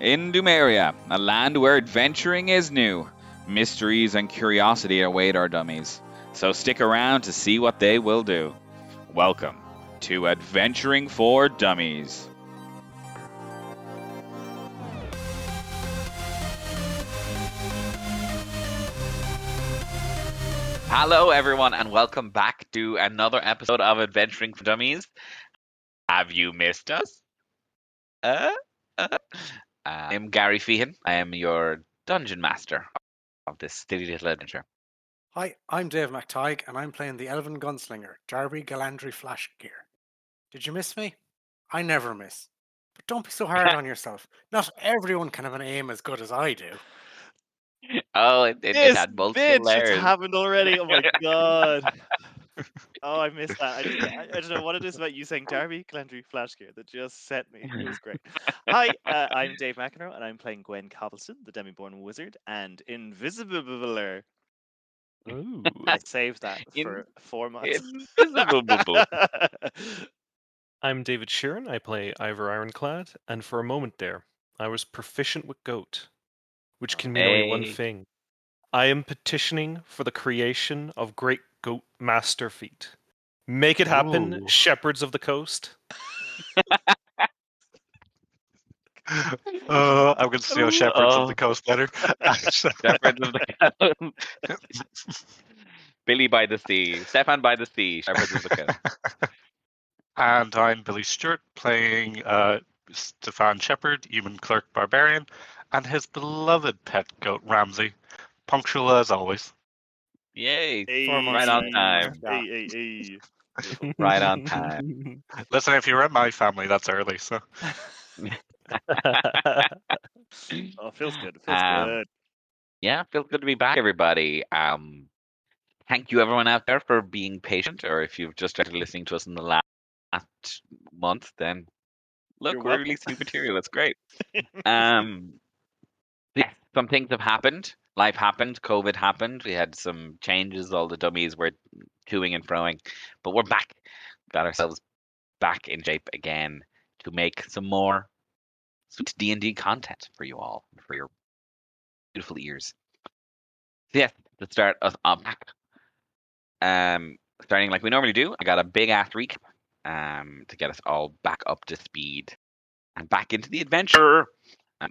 In Dumeria, a land where adventuring is new, mysteries and curiosity await our dummies, so stick around to see what they will do. Welcome to Adventuring for Dummies. Hello everyone and welcome back to another episode of Adventuring for Dummies. Have you missed us? I'm Gary Feehan. I am your dungeon master of this steady little adventure. Hi, I'm Dave McTighe and I'm playing the Elven Gunslinger, Darby Galandry Flash Gear. Did you miss me? I never miss. But don't be so hard on yourself. Not everyone can have an aim as good as I do. Oh, it had multiple layers. It's happened already. Oh my god. Oh, I missed that. I don't know what it is about you saying Darby Galandry Flash Gear that just set me. It was great. Hi, I'm Dave McEnroe, and I'm playing Gwen Cobbleston, the Demiborn Wizard, and Invisibler. Ooh, I saved that for 4 months. Invisible. I'm David Sheeran. I play Ivor Ironclad, and for a moment there, I was proficient with Goat, which can mean only one thing. I am petitioning for the creation of great goat master feet. Make it happen, shepherds of the coast. Oh, I'm going to steal shepherds of the coast letter. Shepherds of the coast. Billy by the sea. Stefan by the sea. Shepherds of the coast. And I'm Billy Stewart, playing Stefan Shepherd, human clerk barbarian, and his beloved pet goat, Ramsey. Punctual as always. Yay! Right on time. Right on time. Listen, if you're in my family, that's early, so. Oh, feels good. Feels good. Yeah, feels good to be back, everybody. Thank you, everyone out there, for being patient. Or if you've just started listening to us in the last month, then look, we're releasing material. That's great. Yeah, some things have happened. Life happened, COVID happened, we had some changes, all the dummies were toing and froing, but we're back. Got ourselves back in shape again to make some more sweet D&D content for you all, for your beautiful ears. So yes, let's start us back. Starting like we normally do, I got a big-ass recap to get us all back up to speed and back into the adventure.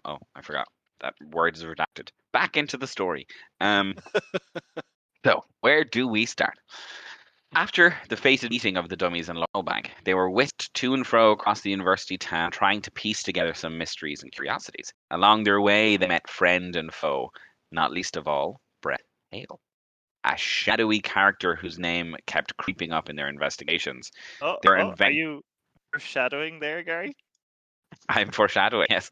Oh, I forgot. That word is redacted. Back into the story. So, where do we start? After the fated meeting of the dummies in Laurelbank, they were whisked to and fro across the university town, trying to piece together some mysteries and curiosities. Along their way, they met friend and foe, not least of all, Brett Hale, a shadowy character whose name kept creeping up in their investigations. Are you foreshadowing there, Gary? I'm foreshadowing, yes.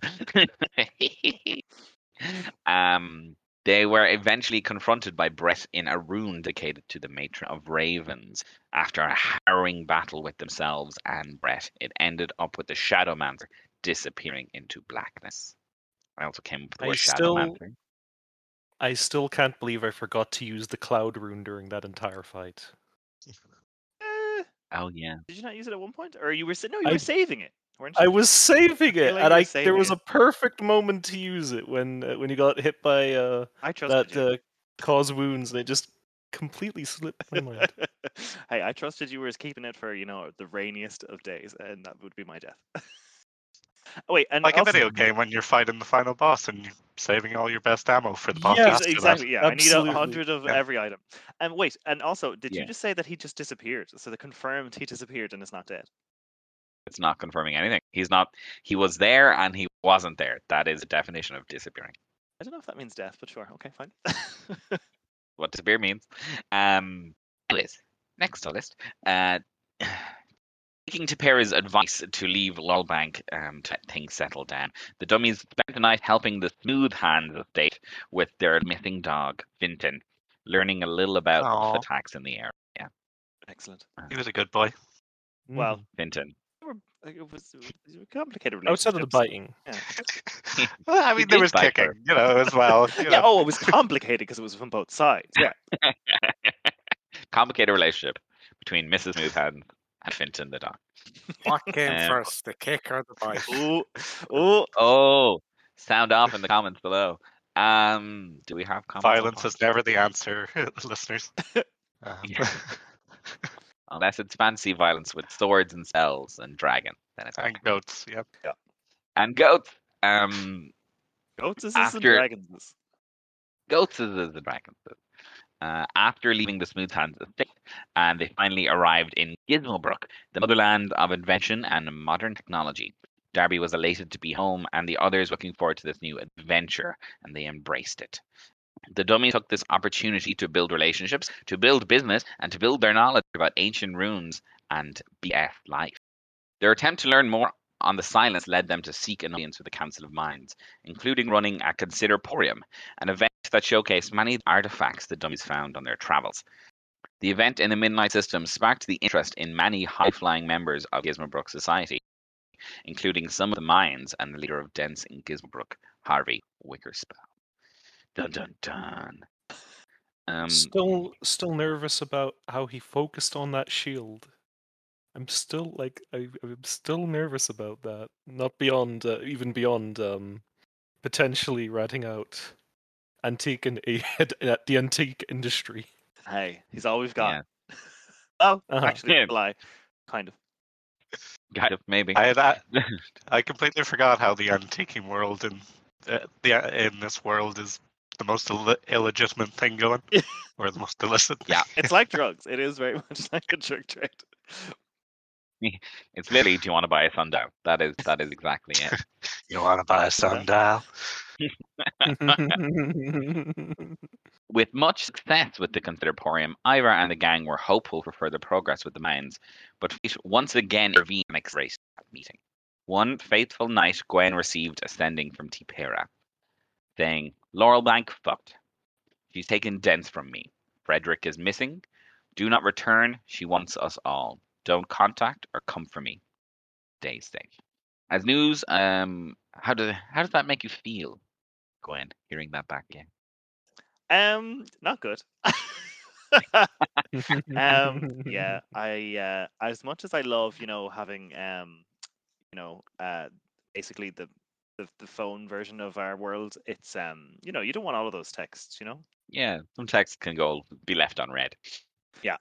They were eventually confronted by Brett in a rune dedicated to the matron of ravens. After a harrowing battle with themselves and Brett, it ended up with the Shadow Mancer disappearing into blackness. I also came up with the word Shadow Mancer. I still can't believe I forgot to use the cloud rune during that entire fight. Oh, yeah. Did you not use it at one point? Or you were saving it. I was saving it, there was a perfect moment to use it when you got hit by cause wounds, and it just completely slipped my mind. Hey, I trusted you were keeping it for the rainiest of days, and that would be my death. Oh, wait, and like also, a video game when you're fighting the final boss and you're saving all your best ammo for the boss. Yeah, exactly. Yeah, absolutely. I need 100 of every item. And wait, and also, did you just say that he just disappeared? So they confirmed he disappeared and is not dead. It's not confirming anything. He was there and he wasn't there. That is a definition of disappearing. I don't know if that means death, but sure. Okay, fine. What disappear means. Anyways, next on the list. Taking Tipera's advice to leave Laurelbank to let things settle down, the dummies spent the night helping the Smooth Hands estate with their missing dog, Finton, learning a little about the attacks in the area. Yeah. Excellent. He was a good boy. Well, Finton. It was a complicated relationship. Outside of the biting. Yeah. Well, I mean, there was kicking, as well. Yeah, it was complicated because it was from both sides. Yeah. Complicated relationship between Mrs. Smoothhand and Finton the dog. What came first, the kick or the bite? Oh, Sound off in the comments below. Do we have comments? Violence is never the answer, listeners. Yeah. Unless it's fancy violence with swords and spells and dragon. Then it's and goats, yep. Yeah. And goats. Goats is after... and dragons. Goats is the dragons. After leaving the Smooth Hands Estate, and they finally arrived in Gizmobrook, the motherland of invention and modern technology. Darby was elated to be home, and the others looking forward to this new adventure, and they embraced it. The dummies took this opportunity to build relationships, to build business, and to build their knowledge about ancient runes and BF life. Their attempt to learn more on the silence led them to seek an audience with the Council of Minds, including running a Considerporium, an event that showcased many artifacts the dummies found on their travels. The event in the Midnight System sparked the interest in many high-flying members of Gizmobrook society, including some of the mines and the leader of Dents in Gizmobrook, Harvey Wickerspell. Dun dun dun. Still nervous about how he focused on that shield. I'm still like I'm still nervous about that. Not beyond even beyond potentially ratting out antique and the antique industry. Hey, he's all we've got. Yeah. Oh, actually, yeah. Lie, kind of. Kind of, maybe. I completely forgot how the antiquing world in this world is the most illegitimate thing going, or the most illicit. Yeah, it's like drugs. It is very much like a drug trade. It's literally, do you want to buy a sundial? That is exactly it. You want to buy a sundial? With much success with the Considerporium, Ivar and the gang were hopeful for further progress with the mines, but fate once again intervened and erased that meeting. One fateful night, Gwen received a sending from Tipera, saying, "Laurelbank fucked. She's taken Dents from me. Friedrich is missing. Do not return. She wants us all. Don't contact or come for me. Day safe." As news, how does that make you feel, Gwen? Hearing that back again. Not good. Yeah, I as much as I love, having basically the phone version of our world, it's you don't want all of those texts, Yeah, some texts can be left unread. Yeah.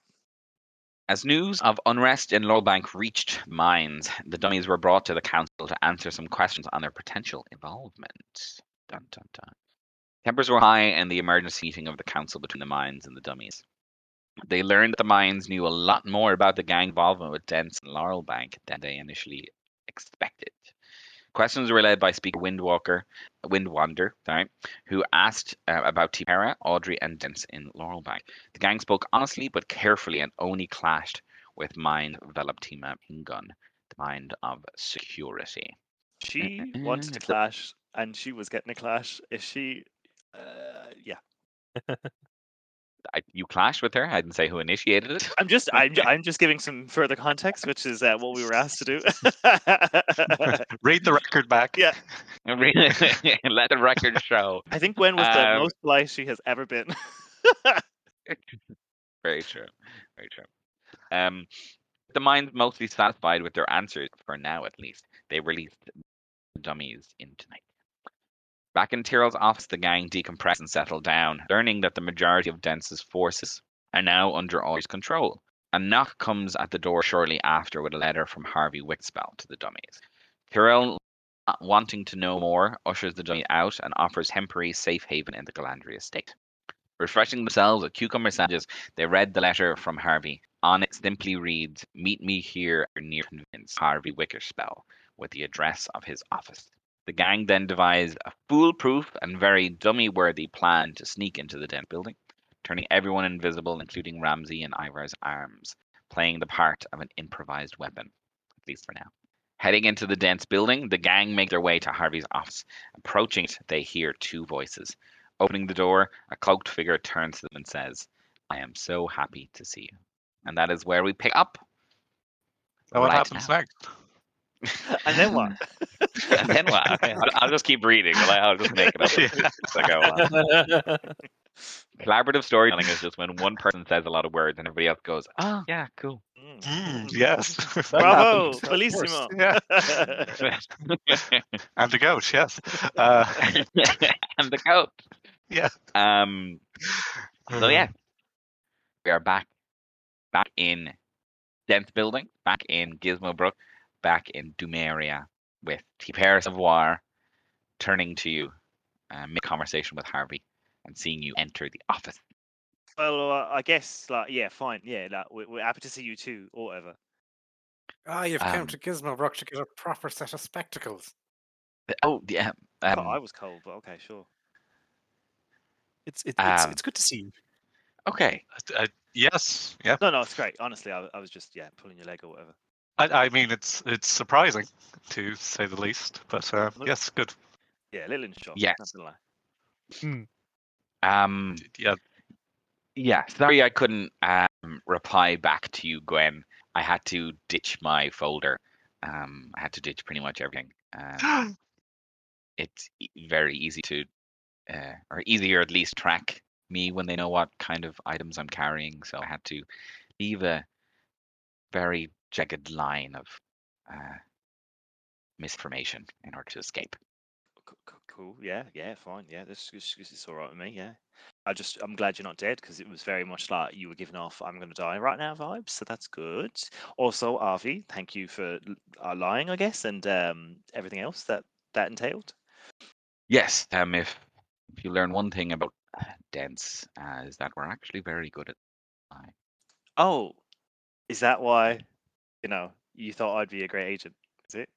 As news of unrest in Laurelbank reached Mines, the dummies were brought to the council to answer some questions on their potential involvement. Dun, dun, dun. Tempers were high in the emergency meeting of the council between the Mines and the dummies. They learned that the Mines knew a lot more about the gang involvement with Dents and Laurelbank than they initially expected. Questions were led by Speaker Windwander, who asked about Tipera, Ardrey, and Dents in Laurelbank. The gang spoke honestly but carefully and only clashed with Mind Veloptima Ingun, the mind of security. She wanted to clash, and she was getting a clash. Is she? Yeah. You clashed with her. I didn't say who initiated it. I'm just giving some further context, which is what we were asked to do. Read the record back. Yeah. Let the record show. I think Gwen was the most polite she has ever been. Very true. Very true. The minds mostly satisfied with their answers for now, at least. They released the dummies in tonight. Back in Tyrell's office, the gang decompressed and settled down, learning that the majority of Dents' forces are now under Ardrey's control. A knock comes at the door shortly after with a letter from Harvey Wickerspell to the dummies. Tyrell, wanting to know more, ushers the dummy out and offers temporary safe haven in the Galandria Estate. Refreshing themselves with cucumber sandwiches, they read the letter from Harvey. On it simply reads, "Meet me here near convinced Harvey Wickerspell," with the address of his office. The gang then devised a foolproof and very dummy-worthy plan to sneak into the Dent building, turning everyone invisible, including Ramsey and Ivar's arms, playing the part of an improvised weapon, at least for now. Heading into the Dent building, the gang make their way to Harvey's office. Approaching it, they hear two voices. Opening the door, a cloaked figure turns to them and says, "I am so happy to see you." And that is where we pick up. So what happens next? And then what? And then what? I'll just keep reading. I'll just make it up as I go on. Collaborative storytelling is just when one person says a lot of words and everybody else goes, oh, yeah, cool. Mm, yes. Bravo. Bellissimo. Yeah. And the goat, yes. And the goat. Yeah. So, yeah. We are back in Dents building, back in Gizmobrook, back in Dumeria with Tipera Savoir turning to you, make a conversation with Harvey. And seeing you enter the office. Well, I guess, like, yeah, fine. Yeah, like, we're happy to see you too, or whatever. Ah, you've come to Gizmobrook to get a proper set of spectacles. Oh, yeah. I was cold, but okay, sure. It's good to see you. Okay. Yes. Yeah. No, it's great. Honestly, I was just, yeah, pulling your leg or whatever. I mean, it's surprising, to say the least, but yes, good. Yeah, a little in shock. Yeah. Nothing like that. Hmm. Yeah, sorry I couldn't reply back to you, Gwen. I had to ditch my folder. I had to ditch pretty much everything. It's very easy to, or easier at least, track me when they know what kind of items I'm carrying. So I had to leave a very jagged line of misinformation in order to escape. Cool. Yeah, fine. Yeah, this is all right with me. Yeah, I'm glad you're not dead, because it was very much like you were giving off "I'm going to die right now" vibes. So that's good. Also, Arvi, thank you for lying, I guess, and everything else that entailed. Yes. If you learn one thing about Dents, is that we're actually very good at lying. Oh, is that why? You know, you thought I'd be a great agent, is it?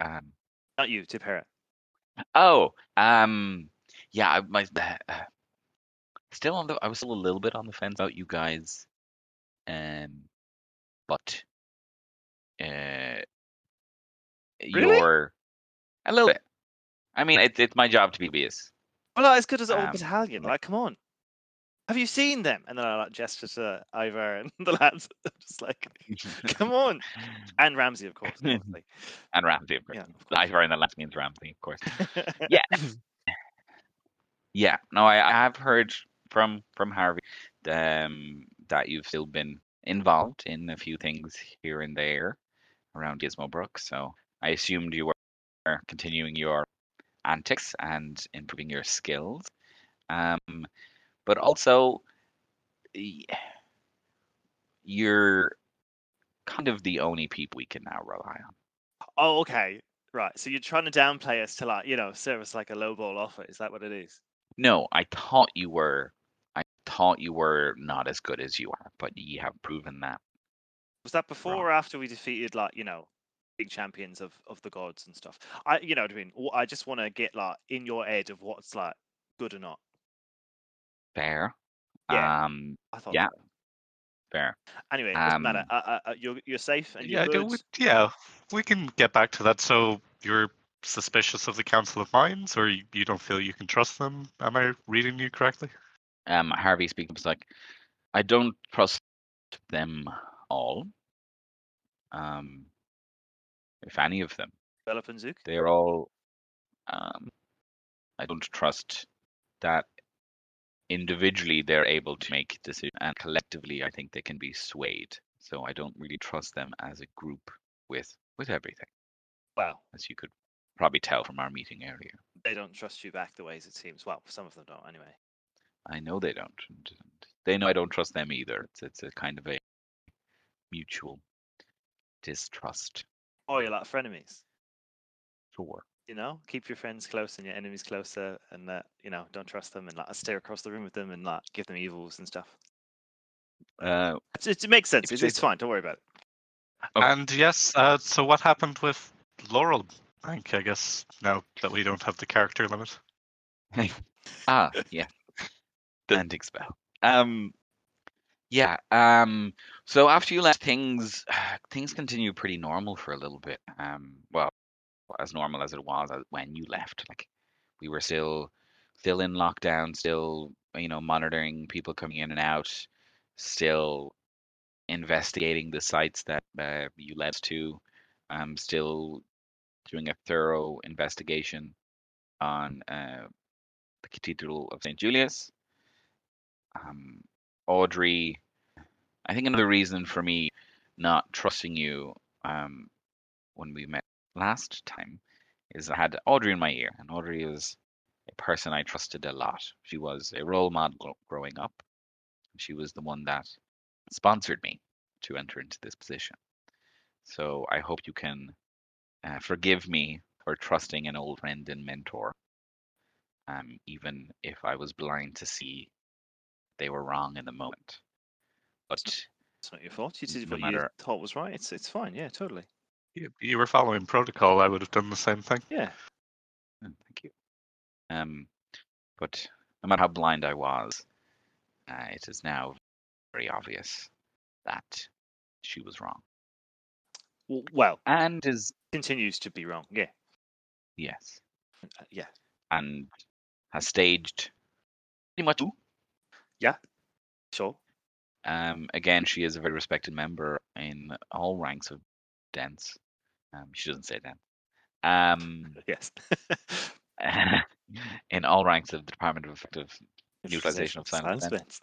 Not you, Tipera. Oh, yeah. I was still a little bit on the fence about you guys, but really? You're a little bit. I mean, it's my job to be obvious. Well, not as good as old Italian. Like, come on, have you seen them? And then I like gesture to Ivor and the lads, just like, come on, and Ramsey, of course. And Ramsey, of course. Yeah, of course. Ivor and the lads means Ramsey, of course. Yeah, yeah. No, I have heard from Harvey that you've still been involved in a few things here and there around Gizmobrook. So I assumed you were continuing your antics and improving your skills. But also, you're kind of the only people we can now rely on. Oh, okay. Right. So you're trying to downplay us to, like, you know, serve us like a lowball offer. Is that what it is? No, I thought you were not as good as you are, but you have proven that. Was that before or after we defeated, like, you know, big champions of the gods and stuff? You know what I mean? I just want to get, like, in your head of what's, like, good or not. Fair. Yeah. I thought so. Fair. Anyway, it doesn't matter. You're safe and you're good. We can get back to that. So you're suspicious of the Council of Minds, or you don't feel you can trust them? Am I reading you correctly? Harvey speaking was like, I don't trust them all. If any of them. Bellop and Zook? They're all... I don't trust that individually they're able to make decisions, and collectively I think they can be swayed. So I don't really trust them as a group with everything. Well, as you could probably tell from our meeting earlier, they don't trust you back the ways it seems. Well, some of them don't anyway. I know they don't. They know I don't trust them either. It's a kind of a mutual distrust. Oh, you're like frenemies. Sure. You know, keep your friends close and your enemies closer, and you know, don't trust them, and like stare across the room with them, and like give them evils and stuff. It makes sense. It's fine. Don't worry about it. Okay. And yes, so what happened with Laurelbank? I guess now that we don't have the character limit. Yeah, the ending spell. Yeah. So after you left, things continue pretty normal for a little bit. As normal as it was when you left. Like, we were still in lockdown, still, you know, monitoring people coming in and out, still investigating the sites that you led to, still doing a thorough investigation on the Cathedral of St. Julius, Ardrey, I think another reason for me not trusting you when we met last time is I had Ardrey in my ear, and Ardrey is a person I trusted a lot. She was a role model growing up. She was the one that sponsored me to enter into this position. So I hope you can forgive me for trusting an old friend and mentor, even if I was blind to see they were wrong in the moment. But it's not your fault. You did what you thought was right. It's fine. Yeah, totally. You were following protocol. I would have done the same thing. Yeah. Thank you. But no matter how blind I was, it is now very obvious that she was wrong. Well, and continues to be wrong. Yeah. Yes. Yeah. And has staged pretty much. Yeah. Sure. Again, she is a very respected member in all ranks of Dents. She doesn't say that. Yes. In all ranks of the Department of Effective Utilization of Silent Events.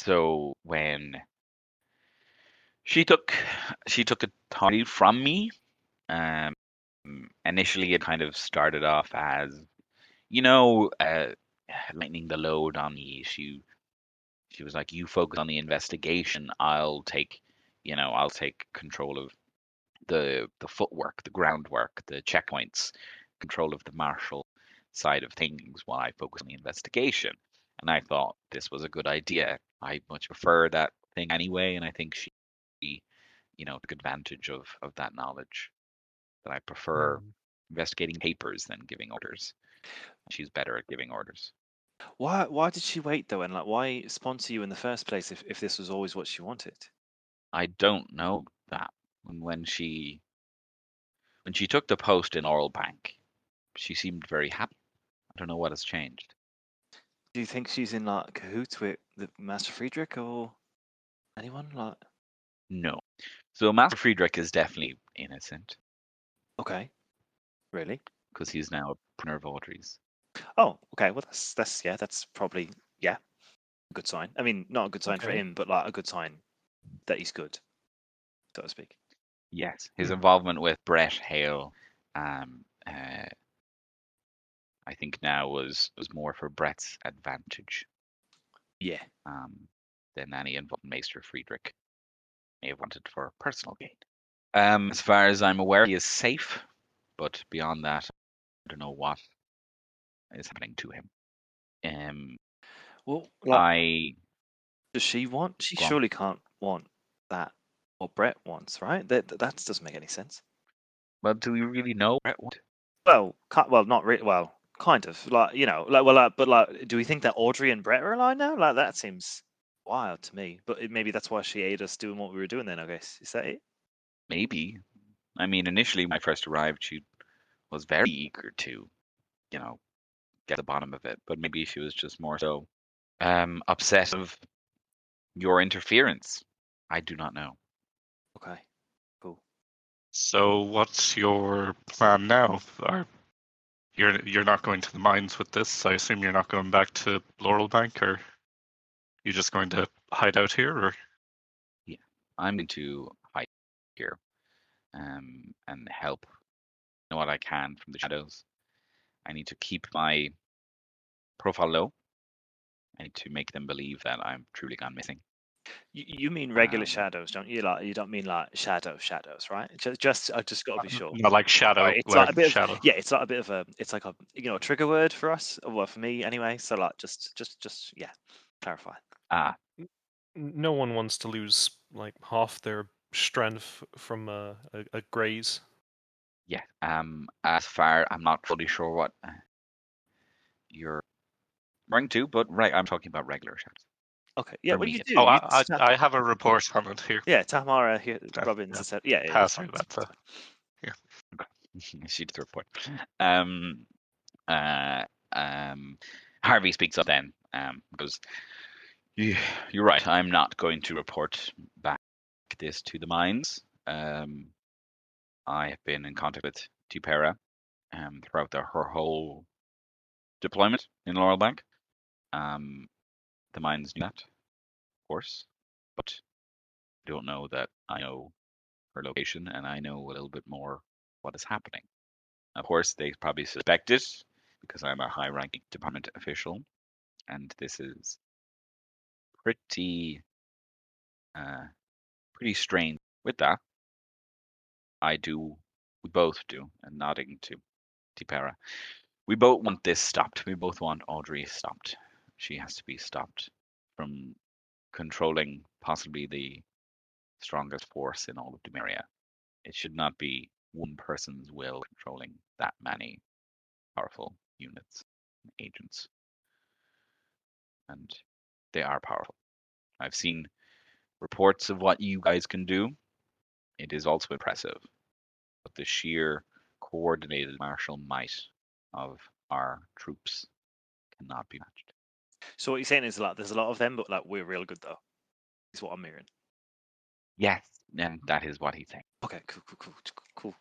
So when she took authority from me, initially it kind of started off as, lightening the load on me. She was like, "You focus on the investigation. I'll take control of the footwork, the groundwork, the checkpoints, control of the martial side of things while I focus on the investigation." And I thought this was a good idea. I much prefer that thing anyway, and I think she, took advantage of that knowledge. That I prefer investigating papers than giving orders. She's better at giving orders. Why did she wait though, and why sponsor you in the first place if this was always what she wanted? I don't know that. When she took the post in Laurelbank, she seemed very happy. I don't know what has changed. Do you think she's in cahoots with the Master Friedrich or anyone? No. So Master Friedrich is definitely innocent. Okay. Really? Because he's now a prisoner of Ardrey's. Oh, okay. Well, that's probably a good sign. I mean, not a good sign for him, but a good sign that he's good, so to speak. Yes, his involvement with Brett Hale, I think now was more for Brett's advantage. Yeah. Than any involved Maester Friedrich may have wanted for personal gain. As far as I'm aware, he is safe, but beyond that, I don't know what is happening to him. Does she want? She surely can't want that. What Brett wants, right? That doesn't make any sense. Well, do we really know Brett what? Well, not really. Well, kind of. Do we think that Ardrey and Brett are aligned now? That seems wild to me. But maybe that's why she aided us doing what we were doing then. I guess is that it? Maybe. I mean, initially when I first arrived, she was very eager to, get to the bottom of it. But maybe she was just more so upset of your interference. I do not know. Okay, cool. So what's your plan now? You're not going to the mines with this? I assume you're not going back to Laurelbank, or you're just going to hide out here? Or? Yeah, I'm going to hide here and help what I can from the shadows. I need to keep my profile low. I need to make them believe that I'm truly gone missing. You mean regular shadows, don't you? You don't mean shadows, right? Just I've just got to be sure. No, shadow. Right, it's a bit shadow. It's a bit of a. It's like a a trigger word for us. Well, for me anyway. So just clarify. No one wants to lose half their strength from a graze. Yeah. As far I'm not fully sure what you're referring to, but right, I'm talking about regular shadows. Okay. Yeah. What do you do? Oh, I have a report on it here. Yeah, Tamara here. Robbins said, she did the report. Harvey speaks up then. Goes, "You're right. I'm not going to report back this to the mines. I have been in contact with Tipera, throughout her whole deployment in Laurelbank. The minds knew that, of course, but I don't know that I know her location and I know a little bit more what is happening. Of course, they probably suspect it because I'm a high-ranking department official, and this is pretty strange. With that, we both do, and nodding to Tipera, we both want this stopped. We both want Ardrey stopped. She has to be stopped from controlling possibly the strongest force in all of Dumeria. It should not be one person's will controlling that many powerful units and agents. And they are powerful. I've seen reports of what you guys can do. It is also impressive. But the sheer coordinated martial might of our troops cannot be matched. So what you're saying is like there's a lot of them, but like we're real good though. Is what I'm hearing. Yes, and that is what he thinks. Okay, cool.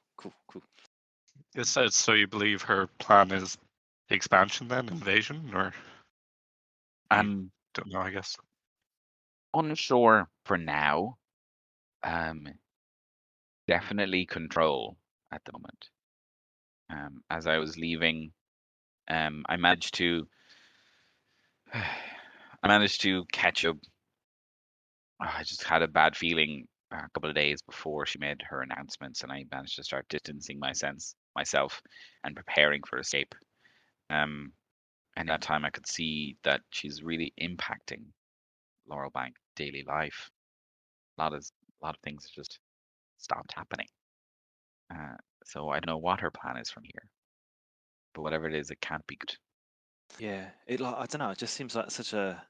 It says, so you believe her plan is expansion then, invasion, or? Don't know, I guess. Unsure for now. Definitely control at the moment. As I was leaving, I managed to catch up. I just had a bad feeling a couple of days before she made her announcements, and I managed to start distancing myself and preparing for escape. And that time I could see that she's really impacting Laurelbank daily life. A lot of things just stopped happening. So I don't know what her plan is from here, but whatever it is, it can't be good. Yeah, I don't know. It just seems like such a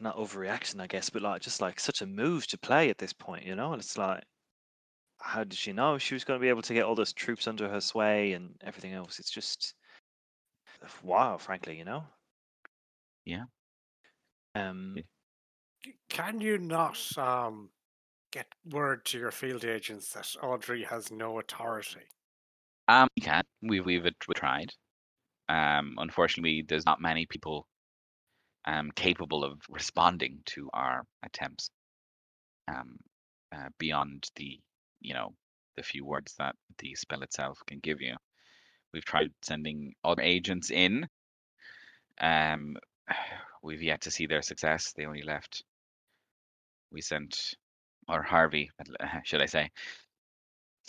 not overreaction, I guess, but like just like such a move to play at this point, you know. And it's like, how did she know she was going to be able to get all those troops under her sway and everything else? It's just wow, frankly, you know. Yeah. Can you not get word to your field agents that Ardrey has no authority? We can. We've tried. Unfortunately, there's not many people capable of responding to our attempts beyond the few words that the spell itself can give you. We've tried sending other agents in. We've yet to see their success. They only left. We sent, or Harvey, should I say,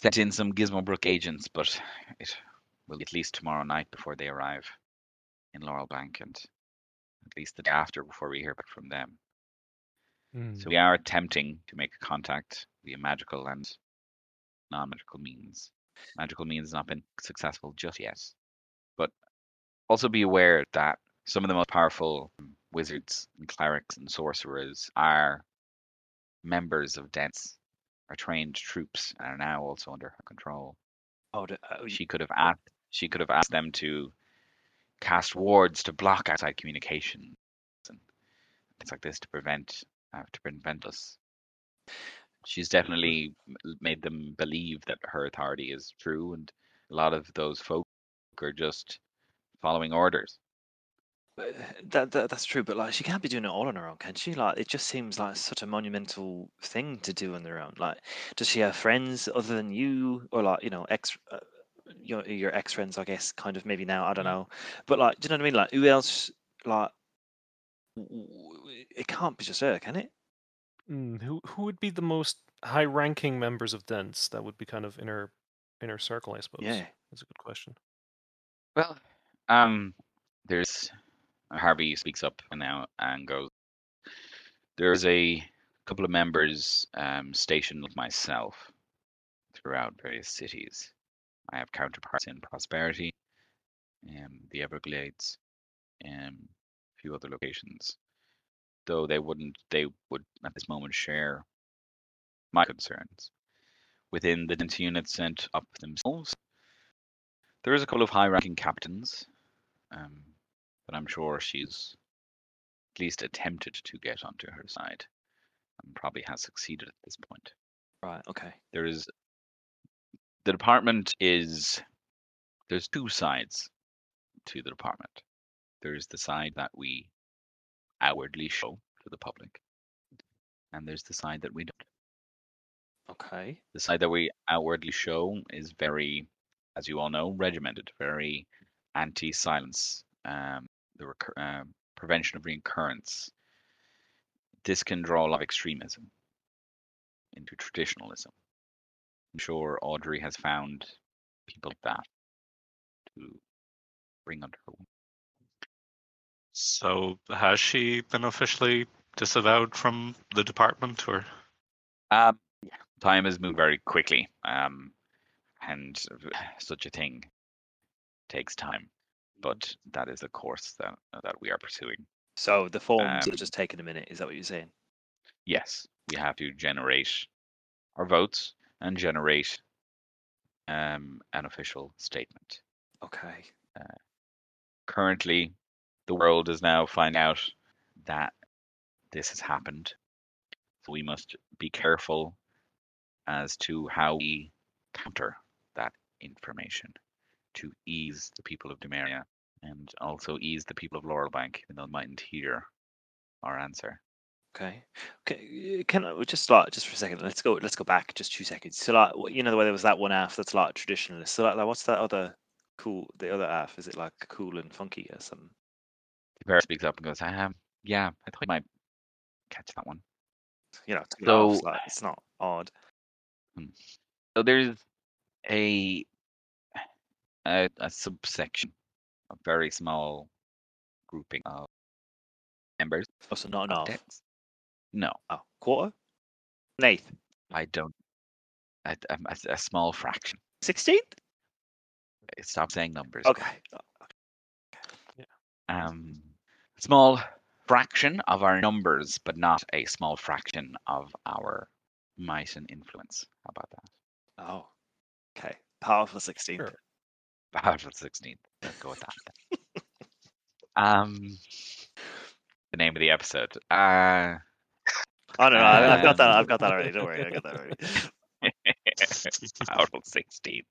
sent in some Gizmobrook agents, but it will be at least tomorrow night before they arrive in Laurelbank, and at least the day after before we hear back from them. So we are attempting to make contact via magical and non-magical means. Magical means has not been successful just yet. But also be aware that some of the most powerful wizards and clerics and sorcerers are members of Dents, are trained troops, and are now also under her control. She could have asked them to cast wards to block outside communication and things like this to prevent us. She's definitely made them believe that her authority is true, and a lot of those folk are just following orders. That's true, but like she can't be doing it all on her own, can she? Like it just seems like such a monumental thing to do on their own. Like, does she have friends other than you, or like your ex friends, I guess, kind of maybe now, I don't know. But like, do you know what I mean? Like, who else? Like, it can't be just her, can it? Who would be the most high-ranking members of Dents? That would be kind of inner circle, I suppose. Yeah, that's a good question. Well, there's. Harvey speaks up now and goes, there's a couple of members stationed with myself throughout various cities. I have counterparts in Prosperity, the Everglades, and a few other locations. Though they would at this moment share my concerns. Within the Dent unit sent up themselves, there is a couple of high-ranking captains, but I'm sure she's at least attempted to get onto her side, and probably has succeeded at this point. Right. Okay. The department is, there's two sides to the department. There's the side that we outwardly show to the public, and there's the side that we don't. Okay. The side that we outwardly show is very, as you all know, regimented, very anti-silence, the prevention of recurrence. This can draw a lot of extremism into traditionalism. I'm sure Ardrey has found people like that to bring under her. So has she been officially disavowed from the department, or? Yeah. Time has moved very quickly, and such a thing takes time. But that is the course that we are pursuing. So the forms have just taken a minute. Is that what you're saying? Yes, we have to generate our votes and generate an official statement. Okay. Currently, the world is now finding out that this has happened. So we must be careful as to how we counter that information to ease the people of Dumeria and also ease the people of Laurelbank, even though they mightn't hear our answer. Okay. Okay. Can I just start just for a second? Let's go back just 2 seconds. So, like, you know, the way there was that one half that's like traditionalist. So, like, what's that other cool? The other half, is it like cool and funky or something? Tipera speaks up and goes, "Yeah, I thought you might catch that one." You know, so halves, like, it's not odd. So there's a subsection, a very small grouping of members. Oh, so not enough. No. Oh, quarter? An eighth? I don't. A small fraction. 16th? Stop saying numbers. Okay. Yeah. Small fraction of our numbers, but not a small fraction of our might and influence. How about that? Oh. Okay. Powerful 16th. Sure. Powerful 16th. Let's go with that then. The name of the episode. I don't know. I've got that. I've got that already. Don't worry. I got that already. Powerful 16th.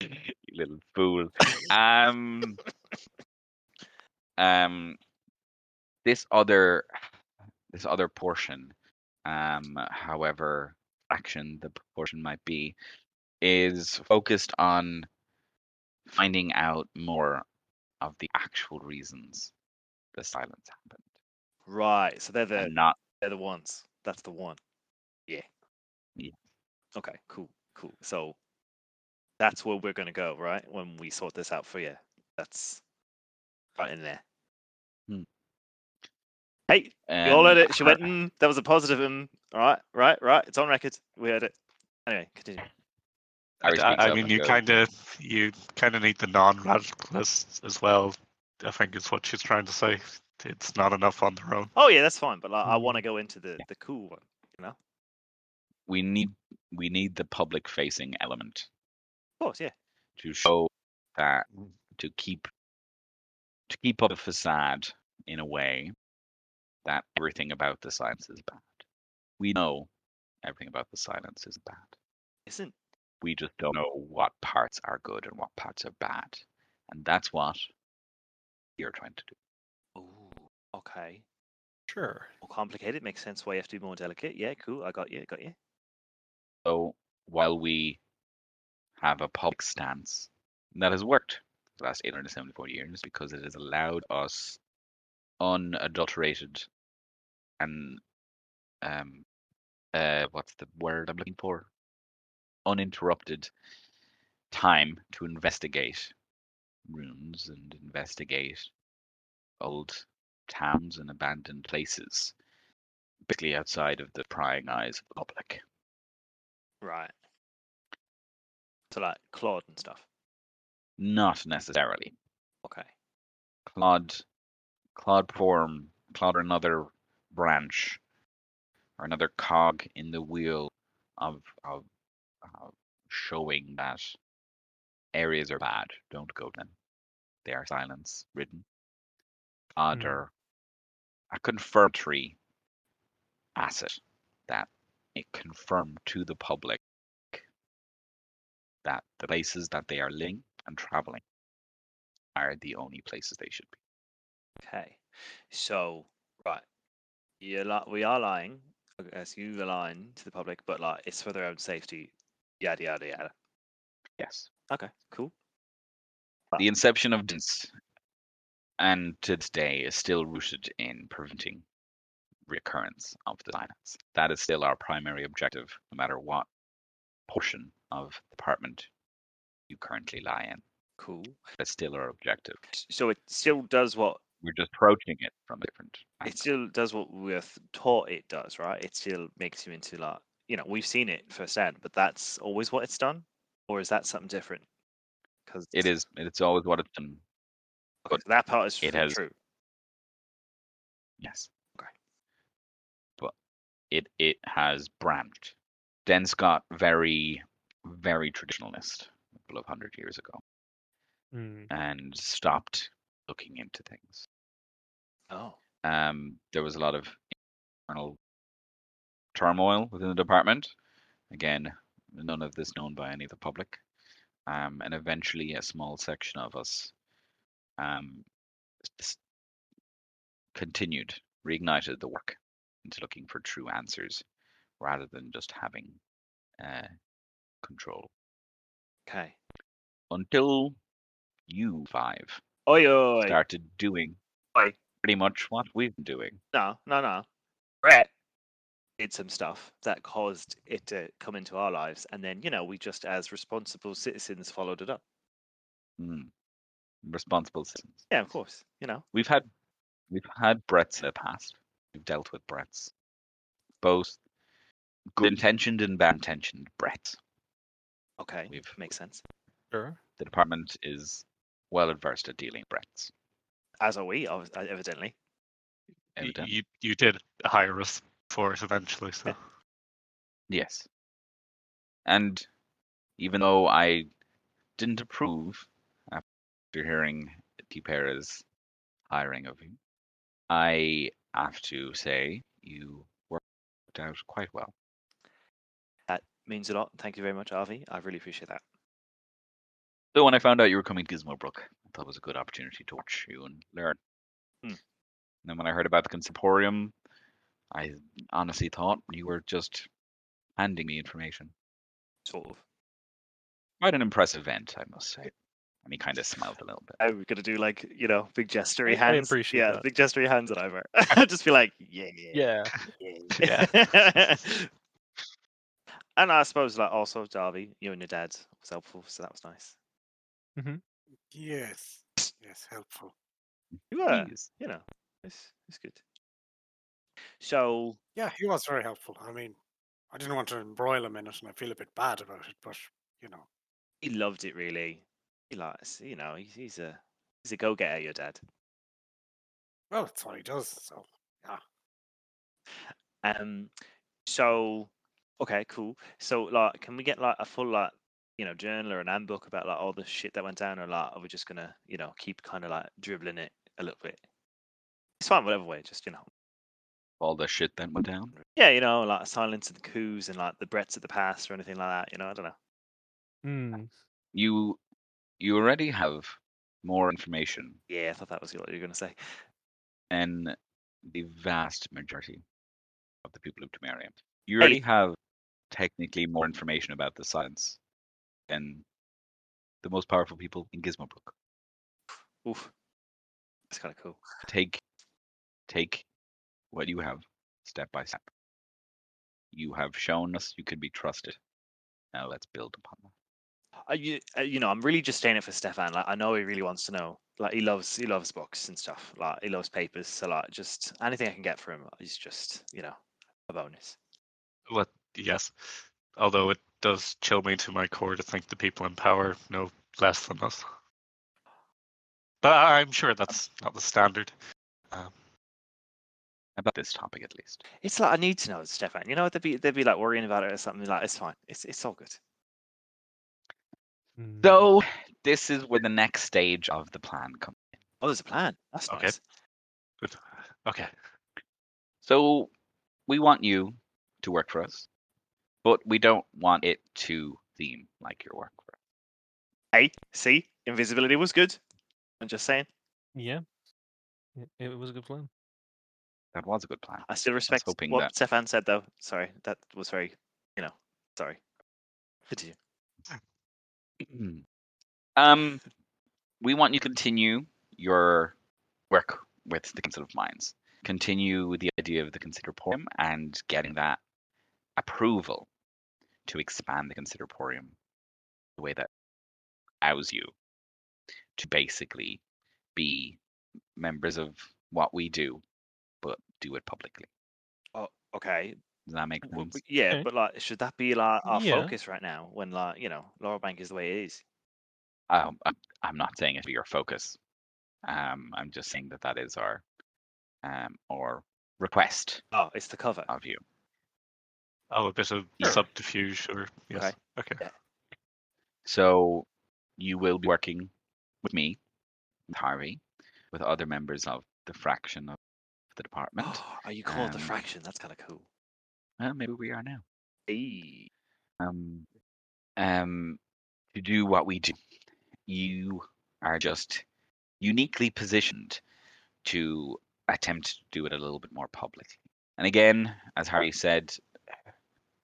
You little fool. This other portion, however action the proportion might be, is focused on finding out more of the actual reasons the silence happened. Right, so they're the ones. That's the one. Yeah. Yeah. Okay. Cool. So that's where we're gonna go, right? When we sort this out for you, that's right in there. Hey, you all heard it. She went in. That was a positive. All right, right. It's on record. We heard it. Anyway, continue. I mean, you kind of need the non-radicalist as well. I think it's what she's trying to say. It's not enough on their own. Oh yeah, that's fine. But like, I want to go into the cool one. You know, we need the public-facing element. Of course, yeah. To show that, to keep up the facade in a way that everything about the silence is bad. We know everything about the silence is bad. Isn't? We just don't know what parts are good and what parts are bad. And that's what you're trying to do. Oh, okay. Sure. More complicated, makes sense why you have to be more delicate. Yeah, cool, I got you. So while we have a public stance that has worked the last 874 years because it has allowed us unadulterated and what's the word I'm looking for? Uninterrupted time to investigate ruins and investigate old towns and abandoned places, basically outside of the prying eyes of the public. Right. So like Claude and stuff? Not necessarily. Okay. Claude, another branch or another cog in the wheel of showing that areas are bad. Don't go to them. They are silence-ridden. Other, a confirmatory asset that it confirmed to the public that the places that they are living and traveling are the only places they should be. Okay, so right, we are lying. As you are lying to the public, but like it's for their own safety. Yada yada yada. Yes. Okay. Cool. Wow. The inception of Dents and to this day is still rooted in preventing recurrence of the silence. That is still our primary objective, no matter what portion of the department you currently lie in. Cool. That's still our objective. So it still does what we're just approaching it from a different angle. It still does what we're taught it does, right? It still makes you into like, you know, we've seen it firsthand, but that's always what it's done, or is that something different? Because it is. It's always what it's done. But so that part is true. Yes. Okay. But it has branched. Dents got very, very traditionalist a couple of 100 years ago, and stopped looking into things. Oh. There was a lot of internal turmoil within the department. Again, none of this known by any of the public. And eventually, a small section of us reignited the work into looking for true answers rather than just having control. Okay. Until you five started doing pretty much what we've been doing. No. Brett did some stuff that caused it to come into our lives, and then, you know, we just as responsible citizens followed it up. Responsible citizens. Yeah, of course. You know, we've had Brett's in the past. We've dealt with Brett's, both good-intentioned and bad-intentioned Brett's. Okay, makes sense. Sure. The department is well adversed at dealing with Brett's. As are we, evidently. You did hire us for it eventually, so. Yeah. Yes. And even though I didn't approve after hearing Tipera's hiring of you, I have to say you worked out quite well. That means a lot. Thank you very much, Harvey. I really appreciate that. So when I found out you were coming to Gizmobrook, I thought it was a good opportunity to watch you and learn. And then when I heard about the Considerporium, I honestly thought you were just handing me information. Sort of. Quite an impressive event, I must say. And he kind of smiled a little bit. I was going to do like, you know, big gestury hands. I appreciate that. Big gestury hands and over. I'd just be like, yeah. And I suppose like also, Darby, you and your dad was helpful, so that was nice. Mm-hmm. Yes, helpful. You were, you know, it's good. So yeah, he was very helpful. I mean, I didn't want to embroil him in it, and I feel a bit bad about it, but you know, he loved it really. He likes, you know, he's a go-getter. Your dad. Well, that's what he does. So yeah. So okay, cool. So like, can we get like a full like, you know, journal or an handbook about like all the shit that went down, or like, are we just gonna, you know, keep kind of like dribbling it a little bit? It's fine, whatever way, just, you know, all the shit that went down. Yeah, you know, like silence and the coups and like the Bretts of the past or anything like that. You know, I don't know. You already have more information. Yeah, I thought that was what you were gonna say. And the vast majority of the people of Dumeria, you already have technically more information about the silence than the most powerful people in Gizmobrook. Oof, that's kind of cool. Take what you have step by step. You have shown us you can be trusted. Now let's build upon that. You know, I'm really just saying it for Stefan. Like, I know he really wants to know. Like, he loves books and stuff. Like, he loves papers. So, like, just anything I can get for him is just, you know, a bonus. Well, yes. Although it does chill me to my core to think the people in power know less than us. But I'm sure that's not the standard. About this topic, at least. It's like, I need to know, Stefan. You know, they'd be like worrying about it or something. Like, it's fine. It's all good. So this is where the next stage of the plan comes in. Oh, there's a plan. That's nice. Good. Okay. So we want you to work for us, but we don't want it to seem like your work for us. Hey, see, invisibility was good. I'm just saying. Yeah. It was a good plan. That was a good plan. I still respect what Stefan said, though. Sorry, that was very, sorry. Continue. We want you to continue your work with the Council of Minds. Continue with the idea of the Considerporium and getting that approval to expand the Considerporium the way that allows you to basically be members of what we do, but do it publically. Oh, okay. Does that make sense? Yeah, okay. But should that be our focus right now? When Laurelbank is the way it is. I'm not saying it be your focus. I'm just saying that is our request. Oh, it's the cover of you. Oh, a bit of subterfuge, or yes. Okay. Yeah. So you will be working with me, with Harvey, with other members of the fraction of the department. Oh, are you called the fraction? That's kind of cool. Well, maybe we are now. Hey. To do what we do, you are just uniquely positioned to attempt to do it a little bit more publicly. And again, as Harvey said,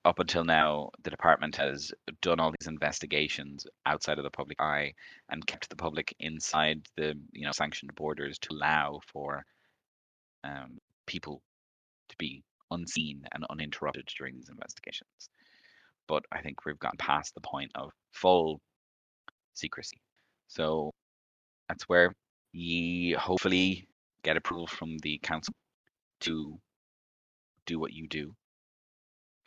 up until now, the department has done all these investigations outside of the public eye and kept the public inside the sanctioned borders to allow for people to be unseen and uninterrupted during these investigations. But I think we've gotten past the point of full secrecy. So that's where you hopefully get approval from the council to do what you do.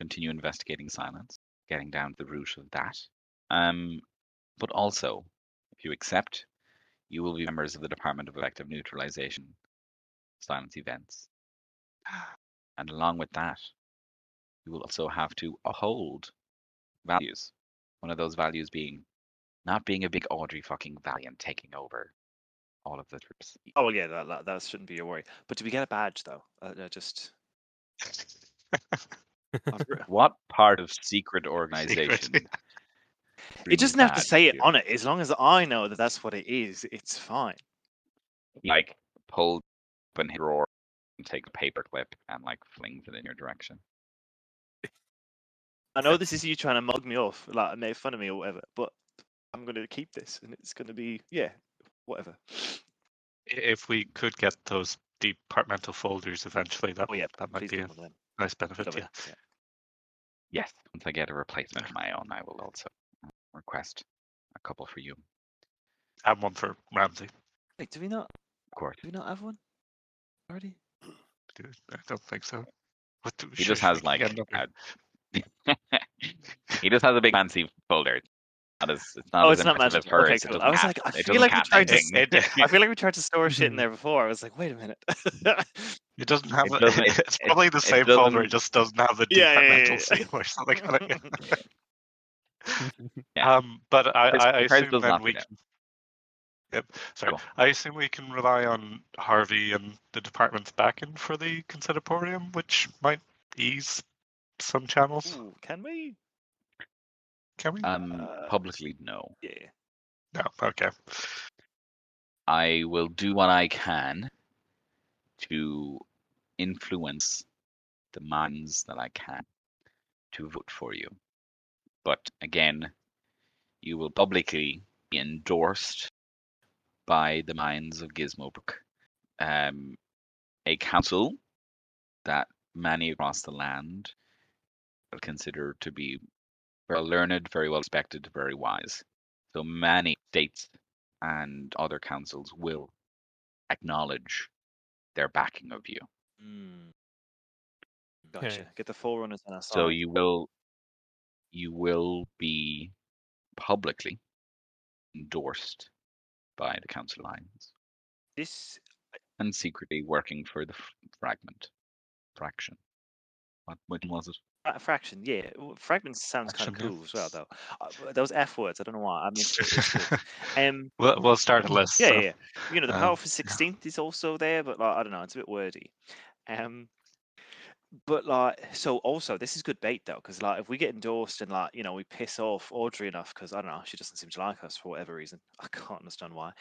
Continue investigating silence, getting down to the root of that. But also, if you accept, you will be members of the Department of Effective Neutralization, Silence Events. And along with that, you will also have to uphold values. One of those values being not being a big Ardrey fucking Valiant taking over all of the troops. Oh, yeah, that shouldn't be your worry. But do we get a badge, though? What part of secret organization? It doesn't have to say it on it. As long as I know that that's what it is, it's fine. Like, pull up and hit roar and take a paperclip and, flings it in your direction. I know this is you trying to mug me off, and make fun of me or whatever, but I'm going to keep this, and it's going to be, whatever. If we could get those departmental folders eventually, that might be nice benefit, yeah. Yes, once I get a replacement of my own, I will also request a couple for you. And one for Ramsey. Wait, do we not? Of course. Do we not have one already? Dude, I don't think so. He just has he just has a big fancy folder. It's not magic. Okay, cool. I was like, I feel like we tried to store shit in there before. I was like, wait a minute. It doesn't have it's probably the same folder. It just doesn't have the departmental seal or something. But I assume then we can. Yep. Sorry. Cool. I assume we can rely on Harvey and the department's backend for the Considerporium, which might ease some channels. Ooh, can we? Publicly, no. Yeah. No, okay. I will do what I can to influence the minds that I can to vote for you. But again, you will publicly be endorsed by the minds of Gizmobrook, a council that many across the land will consider to be very learned, very well respected, very wise. So many states and other councils will acknowledge their backing of you. Mm. Gotcha. Okay. Get the forerunners on our side. So you will be publicly endorsed by the Council of Minds. And secretly working for the fraction. Which was it? Fraction, yeah. Fragment sounds kind of cool as well, though. Those F words, I don't know why. I mean, we'll start a list. Yeah. The power for 16th is also there, but I don't know. It's a bit wordy. But like, so also this is good bait though, because like if we get endorsed and like, you know, we piss off Ardrey enough, because I don't know, she doesn't seem to like us for whatever reason. I can't understand why.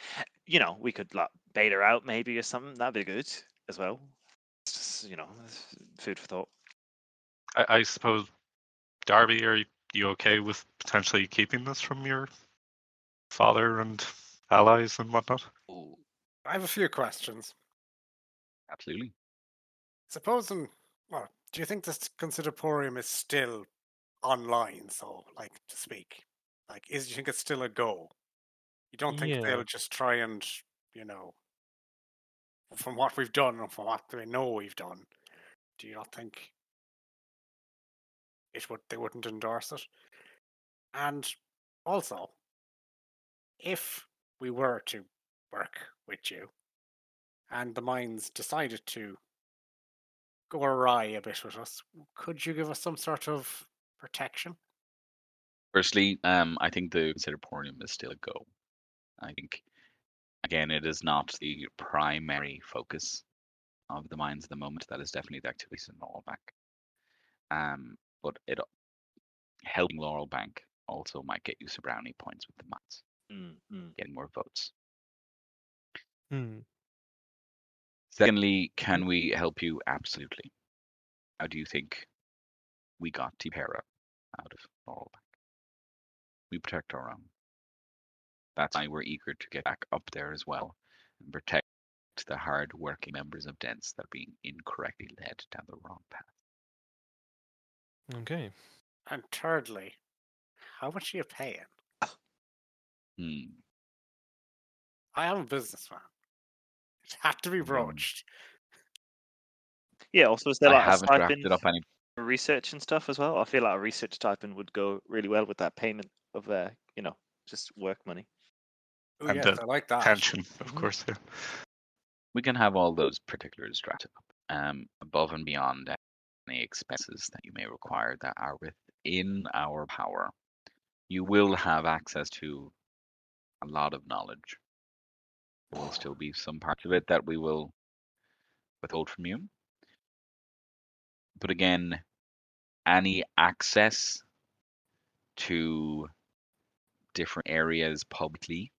You know, we could like bait her out maybe or something. That'd be good as well. It's just, you know, food for thought. I suppose, Darby, are you okay with potentially keeping this from your father and allies and whatnot? Ooh. I have a few questions. Absolutely. Supposing, well, do you think this Considerporium is still online, so like to speak? Like, do you think it's still a go? You don't think they'll just try and, you know, from what we've done and from what they know we've done, do you not think they wouldn't endorse it? And also, if we were to work with you and the mines decided to go awry a bit with us, could you give us some sort of protection? Firstly, I think the Considerporium is still a go. I think, again, it is not the primary focus of the mines at the moment. That is definitely the activities in Laurelbank. But helping Laurelbank also might get you some brownie points with the mines. Mm-hmm. Getting more votes. Mm. Secondly, can we help you? Absolutely. How do you think we got Tipera out of Laurelbank? We protect our own. That's why we're eager to get back up there as well and protect the hard-working members of Dents that are being incorrectly led down the wrong path. Okay. And thirdly, how much are you paying? I am a businessman. It had to be broached. Yeah, also, is there like a stipend up any research and stuff as well? I feel like a research stipend would go really well with that payment of, you know, just work money. Oh, and yes, I like that. Pension, of course. Yeah. We can have all those particulars drafted up above and beyond any expenses that you may require that are within our power. You will have access to a lot of knowledge. There will still be some parts of it that we will withhold from you. But again, any access to different areas publicly,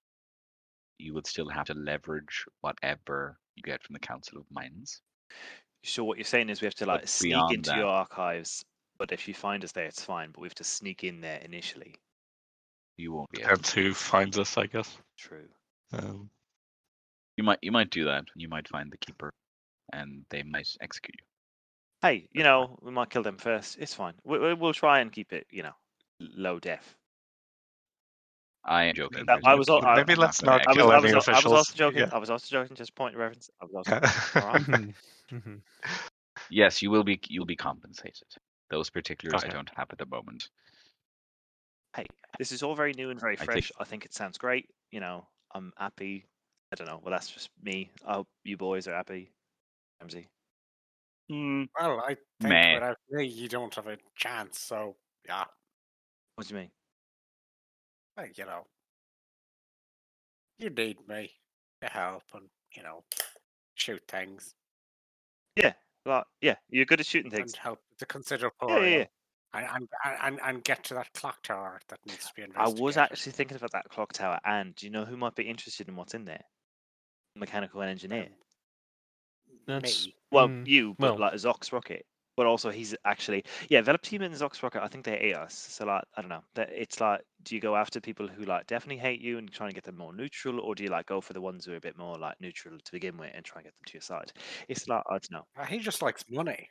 you would still have to leverage whatever you get from the Council of Minds. So what you're saying is we have to like sneak into your archives, but if you find us there, it's fine. But we have to sneak in there initially. You won't be able to find us, I guess. True. You might do that. You might find the keeper, and they might execute you. Hey, you know, we might kill them first. It's fine. We'll try and keep it, you know, low def. I am joking. Maybe let's not kill any officials. I was also joking. Yeah. I was also joking. Just point of reference. I was also joking. Right. Yes, you will be. You'll be compensated. Those particulars I don't have at the moment. Hey, this is all very new and very fresh. I think it sounds great. You know, I'm happy. I don't know. Well, that's just me. I hope you boys are happy. Ramsey. Well, I think without me, you don't have a chance. So, yeah. What do you mean? Like, you know, you need me to help and, you know, shoot things. Yeah, like, yeah, you're good at shooting things. And help to consider and get to that clock tower that needs to be investigated. I was actually thinking about that clock tower, and do you know who might be interested in what's in there? Mechanical and engineer. That's me. Well, you, but like Zoxrocket. But also, he's actually, Veloptima and Zoxrocket, I think they hate us. So, like, I don't know. It's like, do you go after people who, like, definitely hate you and try and get them more neutral, or do you, like, go for the ones who are a bit more, like, neutral to begin with and try and get them to your side? It's like, I don't know. He just likes money.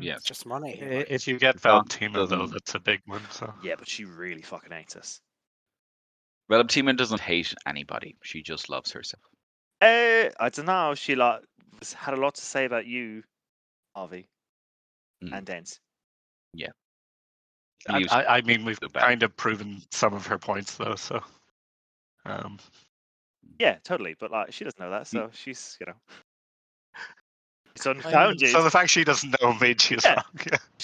Yeah. It's just money. If you get Veloptima, though, that's a big one. So. Yeah, but she really fucking hates us. Veloptima doesn't hate anybody. She just loves herself. I don't know. She, like, had a lot to say about you, Harvey. And Dents. Yeah. I mean, we've kind of proven some of her points, though, so... Yeah, totally, but like she doesn't know that, so she's, you know... It's unfounded. So the fact she doesn't know means she's wrong.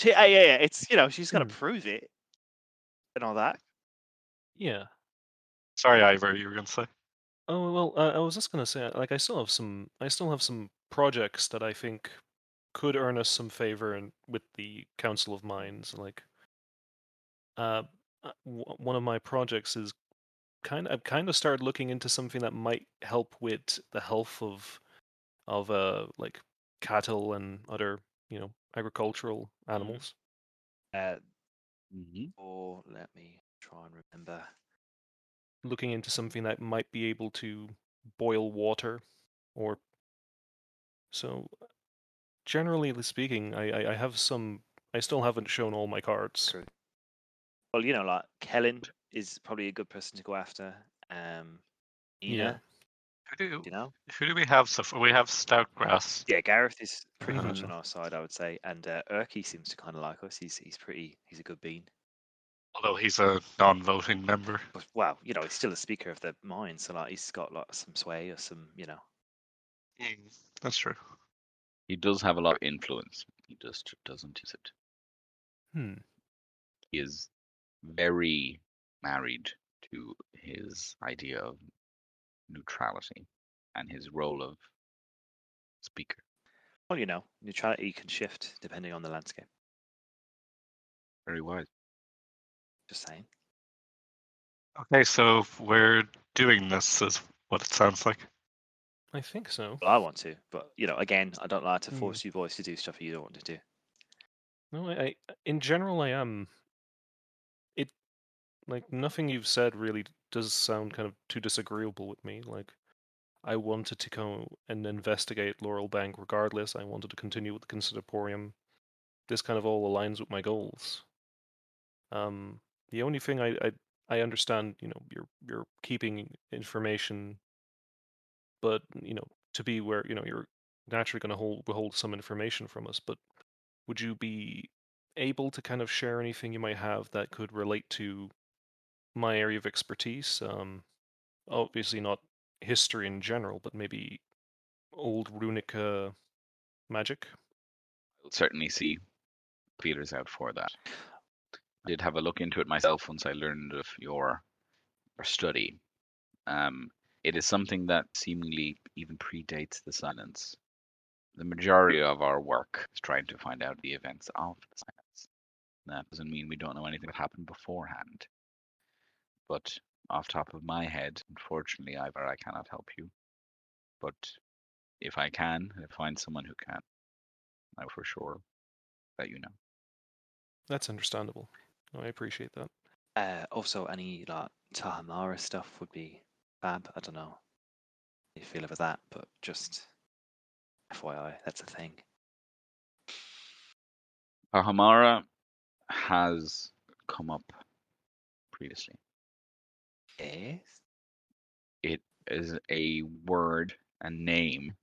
Yeah. It's, you know, she's going to prove it and all that. Yeah. Sorry, Ivor, you were going to say? Oh, well, I was just going to say, like, I still have some projects that I think could earn us some favor and with the Council of Minds. Like, one of my projects is I've kind of started looking into something that might help with the health of like cattle and other, you know, agricultural animals. Or let me try and remember. Looking into something that might be able to boil water, or so. Generally speaking, I have some. I still haven't shown all my cards. True. Well, you know, like Kellen is probably a good person to go after. Ina. Yeah. Who do we have? So far? We have Stoutgrass. Yeah, Gareth is pretty much on our side, I would say, and Erky seems to kind of like us. He's a good bean. Although he's a non-voting member. But, well, you know, he's still a speaker of the mind, so like he's got like some sway or some, you know. That's true. He does have a lot of influence. He just doesn't use it. He is very married to his idea of neutrality and his role of speaker. Well, you know, neutrality can shift depending on the landscape. Very wise. Just saying. Okay, so we're doing this, is what it sounds like. I think so. Well, I want to, but you know, again, I don't like to force you boys to do stuff you don't want to do. No, I in general, I am. It, like, nothing you've said really does sound kind of too disagreeable with me. Like, I wanted to go and investigate Laurelbank regardless. I wanted to continue with the Considerporium. This kind of all aligns with my goals. The only thing I understand, you know, you're keeping information, but you know, to be where, you know, you're naturally going to hold some information from us. But would you be able to kind of share anything you might have that could relate to my area of expertise? Obviously not history in general, but maybe old runic magic. I'll certainly see Peter's out for that. I did have a look into it myself once I learned of your study. It is something that seemingly even predates the silence. The majority of our work is trying to find out the events of the silence. That doesn't mean we don't know anything that happened beforehand. But off top of my head, unfortunately, Ivar, I cannot help you. But if I can, I find someone who can. I for sure let you know. That's understandable. I appreciate that. Also, any like Tahamara stuff would be fab. I don't know how you feel about that, but just FYI, that's a thing. Tahamara has come up previously. Yes? It is a word, a name,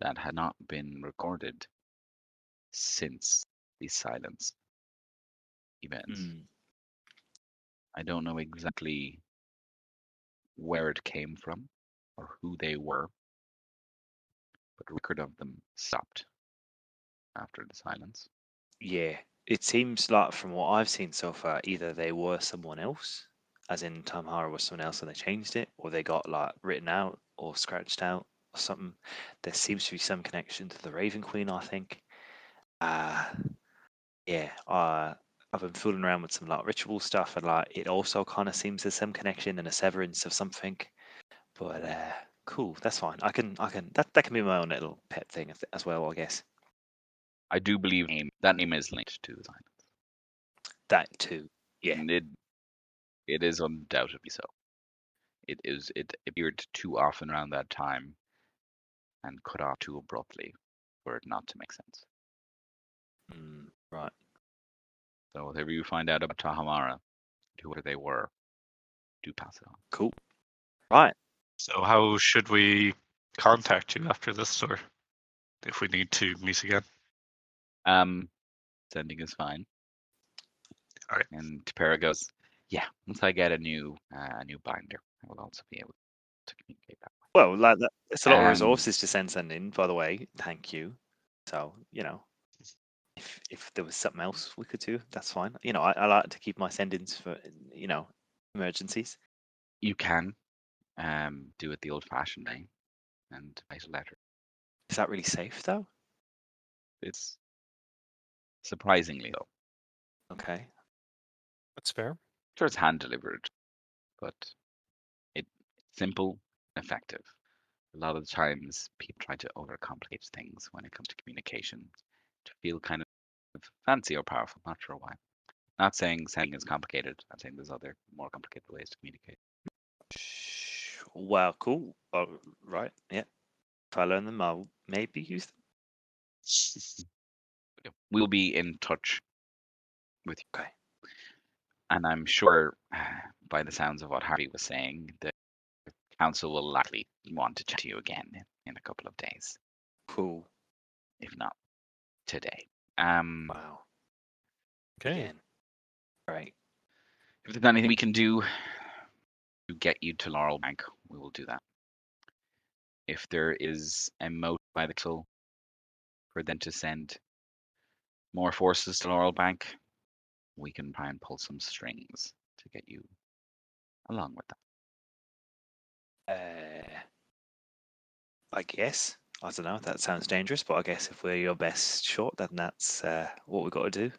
that had not been recorded since the silence events. I don't know exactly where it came from or who they were, but record of them stopped after the silence. Yeah, it seems like from what I've seen so far, either they were someone else, as in Tamhara was someone else and they changed it, or they got like written out or scratched out or something. There seems to be some connection to the Raven Queen, I think. I've been fooling around with some like ritual stuff, and like it also kind of seems there's some connection and a severance of something. But cool, that's fine. That can be my own little pet thing as well, I guess. I do believe that name is linked to the silence. That too, yeah. And it is undoubtedly so. It appeared too often around that time, and cut off too abruptly for it not to make sense. Right. So whatever you find out about Tahamara, whoever they were, do pass it on. Cool. Right. So how should we contact you after this, or if we need to meet again? Sending is fine. All right. And Tipera goes, yeah, once I get a new binder, I will also be able to communicate that way. Well, like that, it's a lot of resources to send in, by the way. Thank you. So, you know. If there was something else we could do, that's fine. You know, I like to keep my send-ins for, you know, emergencies. You can do it the old-fashioned way and write a letter. Is that really safe, though? It's surprisingly low. Okay. That's fair. Sure, it's hand delivered, but it's simple and effective. A lot of the times people try to overcomplicate things when it comes to communication to feel kind of fancy or powerful. Not sure why. Not saying sending is complicated. I'm saying there's other more complicated ways to communicate. Wow, cool. Oh, right. Yeah. If I learn them, I'll maybe use them. We'll be in touch with you. Okay. And I'm sure by the sounds of what Harvey was saying, the council will likely want to chat to you again in a couple of days. Cool. If not today. Wow. Okay. Again. Right. If there's anything we can do to get you to Laurelbank, we will do that. If there is a motive by the council for them to send more forces to Laurelbank, we can try and pull some strings to get you along with that. I guess. I don't know. That sounds dangerous, but I guess if we're your best shot, then that's what we've got to do.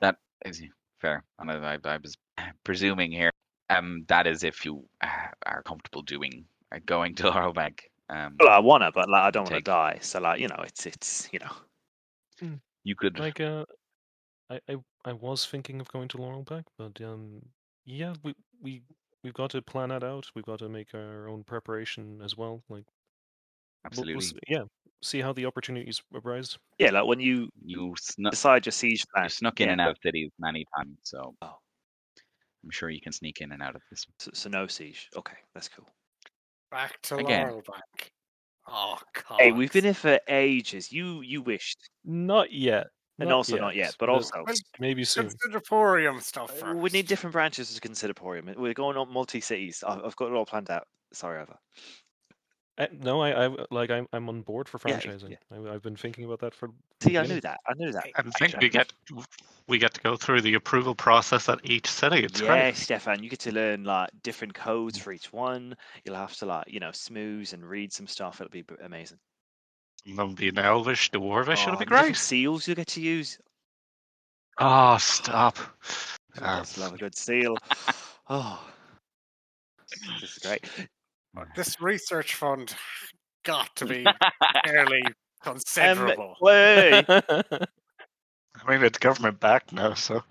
That is fair. And I was presuming here that is if you are comfortable doing going to Laurelbank. Well, I wanna, but like I don't want to die. So like it's you know, you could like I was thinking of going to Laurelbank, but yeah, we've got to plan that out. We've got to make our own preparation as well. Like absolutely, we'll see how the opportunities arise. Yeah, like when you decide your siege plan, you snuck in and out of cities many times, so I'm sure you can sneak in and out of this. So no siege. Okay, that's cool. Back to Laurelbank. Oh God! Hey, we've been here for ages. You wished. Not yet. And not yet, but also maybe soon. Considerporium stuff first. We need different branches of Considerporium. We're going on multi-cities. I've got it all planned out. Sorry, Ava. No, I'm on board for franchising. Yeah, yeah. I've been thinking about that for. See, I knew that. I think we get to go through the approval process at each city. It's great. Yeah, Stefan, you get to learn like different codes for each one. You'll have to smooth and read some stuff. It'll be amazing. There'll be an elvish, dwarvish. It'll be great. Seals you get to use. Oh, stop! Just love a good seal. Oh, this is great. This research fund got to be fairly considerable. I mean, it's government backed now, so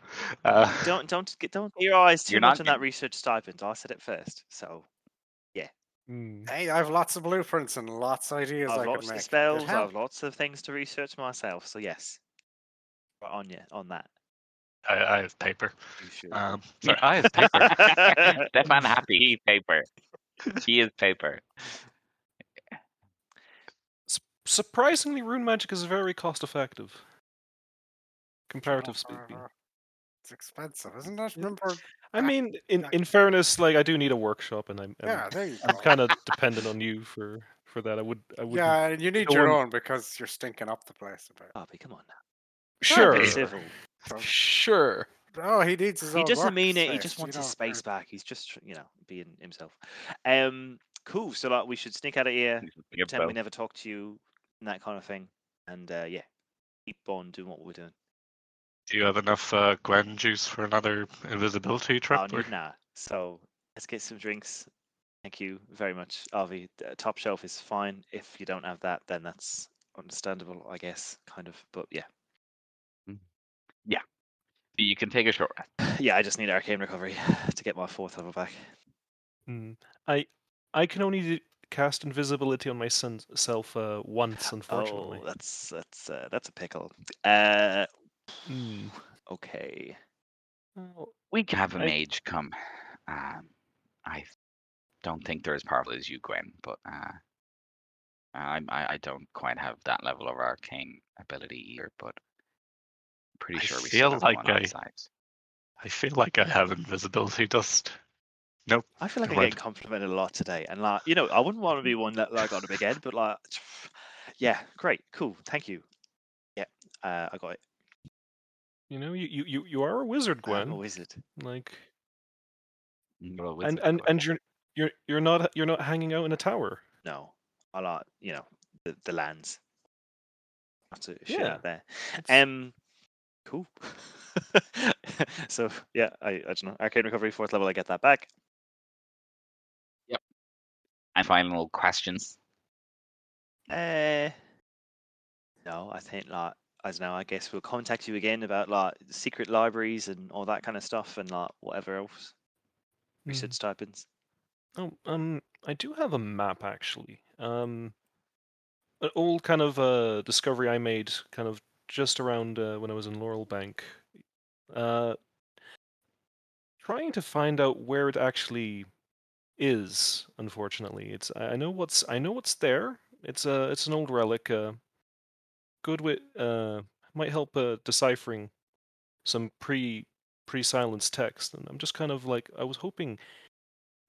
don't get your eyes too much on that research stipend. I said it first, so yeah. Hey, I've lots of blueprints and lots of ideas. I've lots of spells. I've lots of things to research myself. So yes, right on you on that. I have paper. Sorry, I have paper. Stefan happy paper. He is paper. Surprisingly, rune magic is very cost-effective. Comparative speaking. It's expensive, isn't it? Remember, I mean, in fairness, like I do need a workshop, and I'm kind of dependent on you for that. I would. Yeah, and you need your own because you're stinking up the place a bit. Harvey, come on now. Sure. Oh, he needs his own. He doesn't mean it. He just wants his space back. He's just, being himself. Cool. So, we should sneak out of here, pretend we never talked to you, and that kind of thing. And keep on doing what we're doing. Do you have enough Gwen juice for another invisibility trip? Nah. So let's get some drinks. Thank you very much, Avi. Top shelf is fine. If you don't have that, then that's understandable, I guess, kind of. But yeah. Yeah. You can take a short rest. Yeah, I just need arcane recovery to get my 4th level back. I can only cast invisibility on myself once, unfortunately. Oh, that's a pickle. Okay. We can have a mage come. I don't think they're as powerful as you, Gwen, but I don't quite have that level of arcane ability either, but. Pretty sure we feel like I feel like I have invisibility dust. Nope. I feel like I get complimented a lot today, and I wouldn't want to be one that got a big head, but yeah, great, cool, thank you. Yeah, I got it. You are a wizard, Gwen. I'm a wizard. You're a wizard, and you're not hanging out in a tower. No, I like the lands. absolute shit out there. Cool. So yeah, I don't know. Arcane Recovery 4th level, I get that back. Yep. And final questions. No, I think like I don't know. I guess we'll contact you again about like secret libraries and all that kind of stuff and like whatever else. Research stipends. Oh, I do have a map actually. An old kind of discovery I made kind of just around when I was in Laurelbank. Trying to find out where it actually is. Unfortunately, it's I know what's there. It's an old relic. Good with might help deciphering some pre-silenced text. And I'm just kind of like I was hoping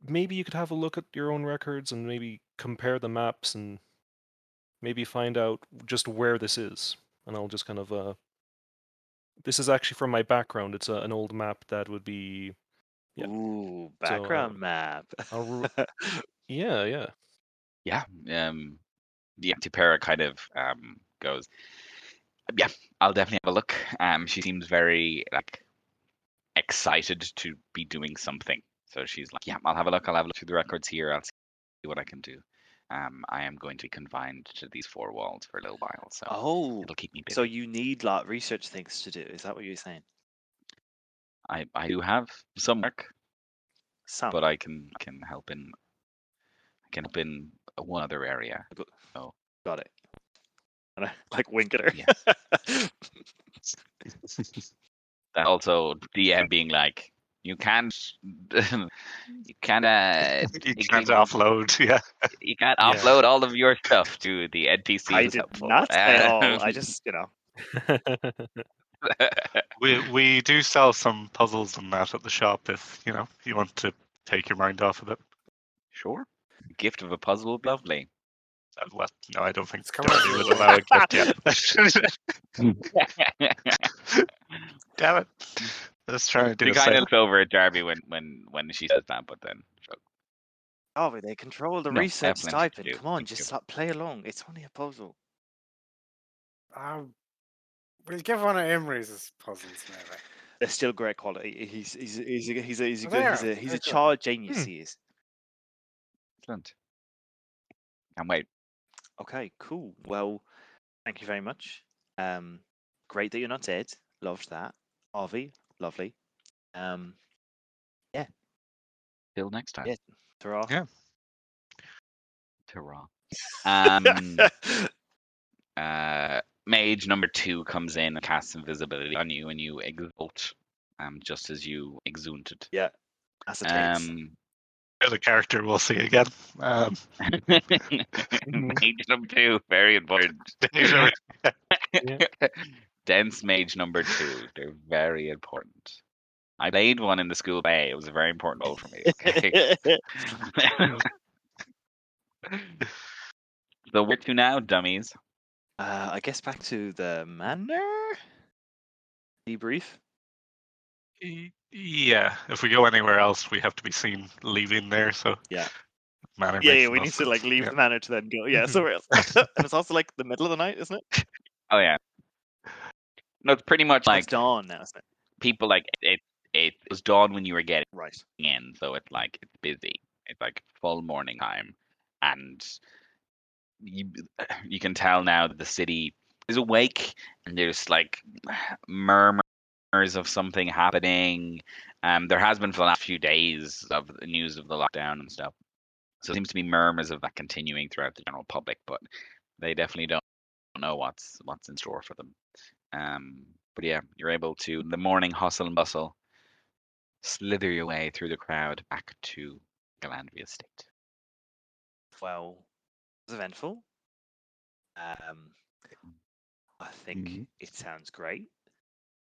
maybe you could have a look at your own records and maybe compare the maps and maybe find out just where this is. And I'll just kind of this is actually from my background. It's an old map that would be ooh, background map. Yeah. The Tipera kind of goes, yeah, I'll definitely have a look. She seems very like excited to be doing something. So she's like, yeah, I'll have a look through the records here. I'll see what I can do. I am going to be confined to these four walls for a little while, so it'll keep me busy. So you need like research things to do. Is that what you're saying? I do have some work, but I can help in one other area. So. Got it. And I like wink at her. Yeah. That also DM being like, you can't offload. Yeah. You can't offload all of your stuff to the NPC. I did not at all. I just, we do sell some puzzles and that at the shop if you want to take your mind off of it. Sure. Gift of a puzzle would be lovely. Well, no, I don't think Darby would allow a gift yet. Damn it. I was trying to do it. Kind of look over at Darby when she says that, but then. Darby, they control the research stipend. Come on, just play along. It's only a puzzle. We'll give one of Emery's puzzles, maybe. They're still great quality. He's a child genius, he is. Excellent. Can't wait. Okay, cool. Well, thank you very much. Great that you're not dead. Loved that. Harvey, lovely. Yeah. Till next time. Yeah. Ta-ra. Yeah. Ta-ra. Mage number 2 comes in and casts invisibility on you, and you exult just as you exulted. Yeah. That's a taste. The character we'll see again. Mage number 2, very important. Dents Mage number 2, they're very important. I played one in the school play. It was a very important role for me. Okay. So where to now, dummies? I guess back to the manor. Debrief. Yeah, if we go anywhere else, we have to be seen leaving there. So manor. Yeah, we need to like leave the manor to then go. Yeah, somewhere else. And it's also like the middle of the night, isn't it? Oh yeah. No, it's pretty much like it's dawn now, isn't it? People like it was dawn when you were getting in, so it's like it's busy. It's like full morning time, and you can tell now that the city is awake, and there's like murmurs of something happening. There has been for the last few days of the news of the lockdown and stuff. So it seems to be murmurs of that continuing throughout the general public, but they definitely don't know what's in store for them. But yeah, you're able to, in the morning hustle and bustle, slither your way through the crowd back to Galandria Estate. Well, it was eventful. I think it sounds great.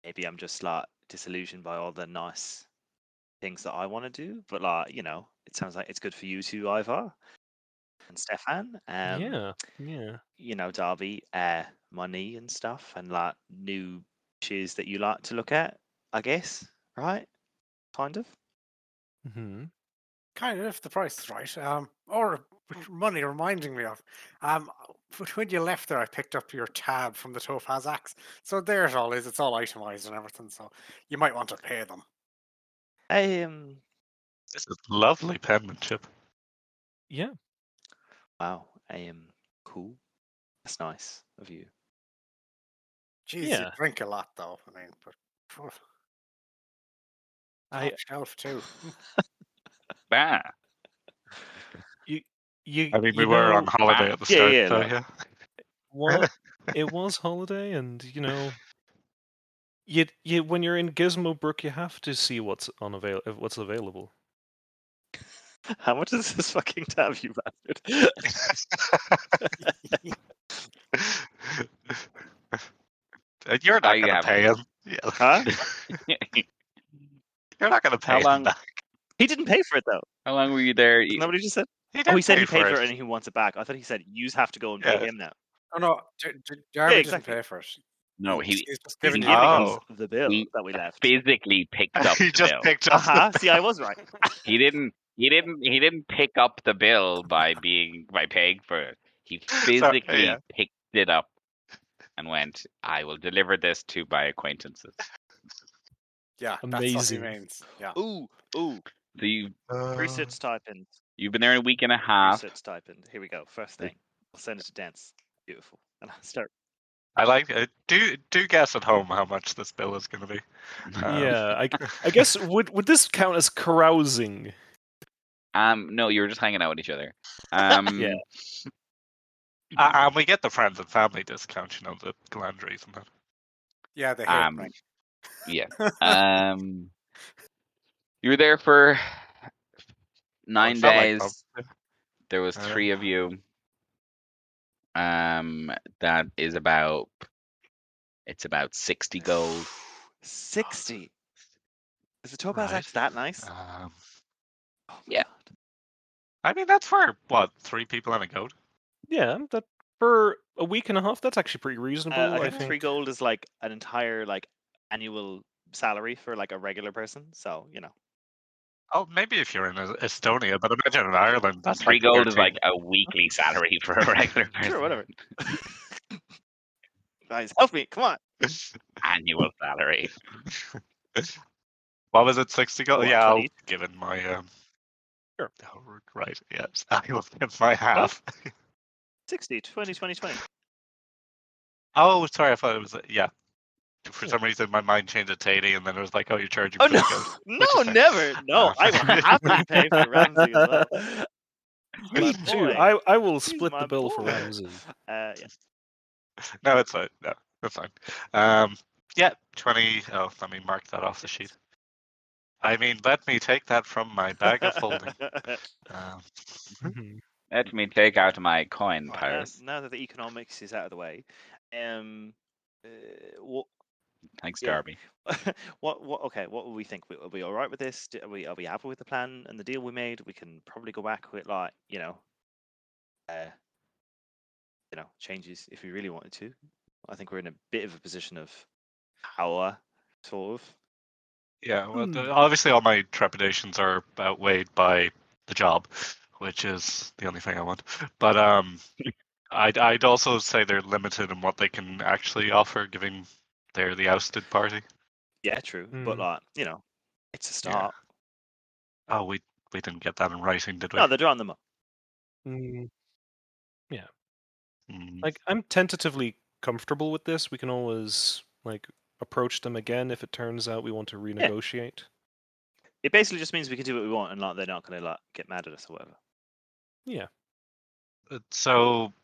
Maybe I'm just like disillusioned by all the nice things that I want to do, but like it sounds like it's good for you too, Ivar and Stefan. Darby, money and stuff, and like new shoes that you like to look at, I guess, right? Kind of. Kind of, if the price is right, or money reminding me of. But when you left there, I picked up your tab from the Topaz Axe. So there it all is. It's all itemized and everything. So you might want to pay them. This is lovely penmanship. Yeah. Wow. Cool. That's nice of you. Jeez, yeah. You drink a lot, though. I mean, but shelf too. Bah. We were on holiday at the start. Yeah. Well, it was holiday, and you know, you when you're in Gizmobrook, you have to see what's available. How much is this fucking tab, you bastard? You're not going to pay him. Yeah. Huh? You're not going to pay him back. He didn't pay for it, though. How long were you there? Nobody just said... He said he paid for it and he wants it back. I thought he said, you have to go and pay him now. Oh, no. Darby exactly. Didn't pay for it. No, he's just giving us the bill that we left. Physically picked up the bill. He just picked up the bill. See, I was right. He didn't pick up the bill by paying for it. He physically picked it up and went, I will deliver this to my acquaintances. Yeah, amazing. That's what he means. Yeah. Ooh. So you presets typing. You've been there a week and a half. Presets typing. Here we go. First thing, I'll send it to Dents. Beautiful. And I'll start. I like it. Do guess at home how much this bill is going to be. Yeah, I guess would this count as carousing? No, you were just hanging out with each other. Yeah. And we get the friends and family discount, you know, the Galandries and that. Yeah, they hate me. Yeah. You were there for 9 days. Like there was 3 of you. That is about... It's about 60 gold. 60? Is the Topaz Axe that nice? Yeah. I mean, that's for, what, 3 people and a goat? Yeah, that for a week and a half, that's actually pretty reasonable. I think 3 gold is like an entire annual salary for a regular person, so, you know. Oh, maybe if you're in Estonia, but imagine in Ireland. That's 3 gold is like a weekly salary for a regular person. Sure, whatever. Guys, help me, come on. Annual salary. What was it, 60 gold? What, yeah, I'll give in my... Sure. Oh, right, yes. I will give my half. 60, 20, 20, 20. Oh, sorry, I thought it was... Yeah. For some reason, my mind changed it to 80, and then it was like, "Oh, you're charging." Oh, no, never. No, I will happily pay for Ramsey as well. Me too. I will split the bill for Ramsey. Yes. No, it's fine. No, that's fine. Yeah, 20. Oh, let me mark that off the sheet. I mean, let me take that from my bag of holding. Let me take out my coin purse. Now that the economics is out of the way, Thanks, Darby. Yeah. What will we think? Are we all right with this? Are we happy with the plan and the deal we made? We can probably go back with changes if we really wanted to. I think we're in a bit of a position of power, sort of. Yeah. Well, obviously, all my trepidations are outweighed by the job, which is the only thing I want. But I'd also say they're limited in what they can actually offer, given they're the ousted party. Yeah, true. But it's a start. Yeah. Oh, we didn't get that in writing, did we? No, they're drawing them up. Yeah. I'm tentatively comfortable with this. We can always approach them again if it turns out we want to renegotiate. Yeah. It basically just means we can do what we want, and they're not going to get mad at us or whatever. Yeah. So.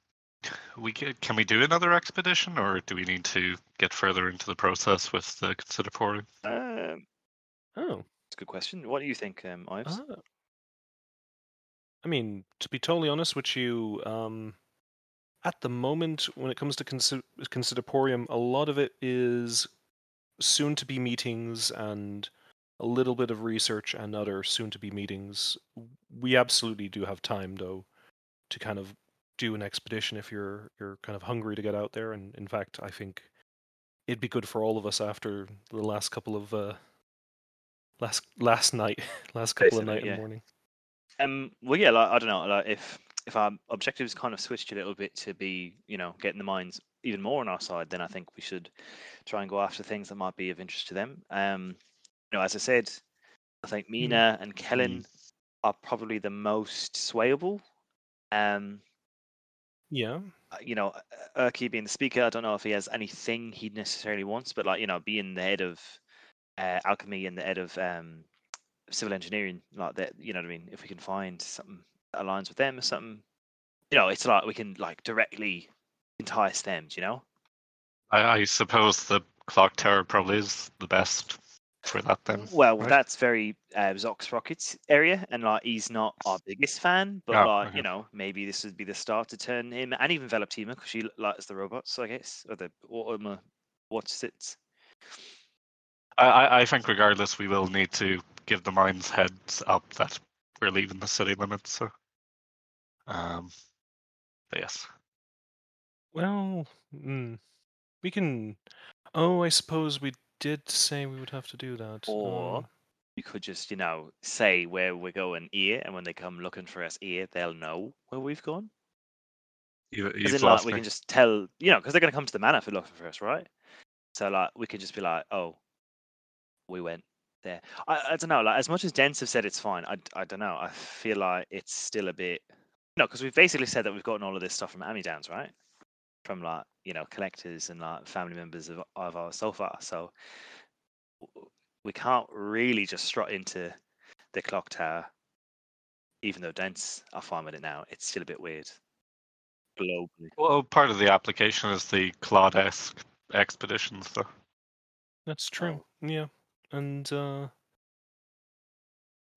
Can we do another expedition, or do we need to get further into the process with the Considerporium? That's a good question. What do you think, Ives? I mean, to be totally honest with you, at the moment, when it comes to Considerporium, a lot of it is soon-to-be meetings and a little bit of research and other soon-to-be meetings. We absolutely do have time, though, to kind of do an expedition if you're kind of hungry to get out there. And in fact, I think it'd be good for all of us after the last couple of last night, last couple of night and morning. Well, I don't know. Like, if if our objectives kind of switched a little bit to be, you know, getting the mines even more on our side, then I think we should try and go after things that might be of interest to them. You know, as I said, I think Mina and Kellen are probably the most swayable. Yeah. You know, Erky being the speaker, I don't know if he has anything he necessarily wants, but like, you know, being the head of alchemy and the head of civil engineering, like that, you know what I mean? If we can find something that aligns with them or something, you know, it's like we can like directly entice them, do you know? I suppose the clock tower probably is the best for that then. Well, right? That's very Zoxrocket's area, and like he's not our biggest fan, but like, you know, maybe this would be the start to turn him, and even Veloptima, because she likes the robots, I guess, or the Automa-Watsits. I think regardless, we will need to give the mines heads up that we're leaving the city limits. So, but yes. Well, we can. Oh, I suppose we did say we would have to do that. Or you could just, you know, say where we're going here, and when they come looking for us here, they'll know where we've gone. Because like, we can just tell, you know, because they're going to come to the manor for looking for us, right? So like, we could just be like, oh, we went there. I don't know. Like, as much as Dents have said it's fine, I don't know. I feel like it's still a bit. No, because we've basically said that we've gotten all of this stuff from Amidowns, right? From like, you know, collectors and like family members of ours so far, so we can't really just strut into the clock tower. Even though Dents are fine with it now, it's still a bit weird. Globally. Well, part of the application is the Claude-esque expeditions, though. That's true. Yeah, and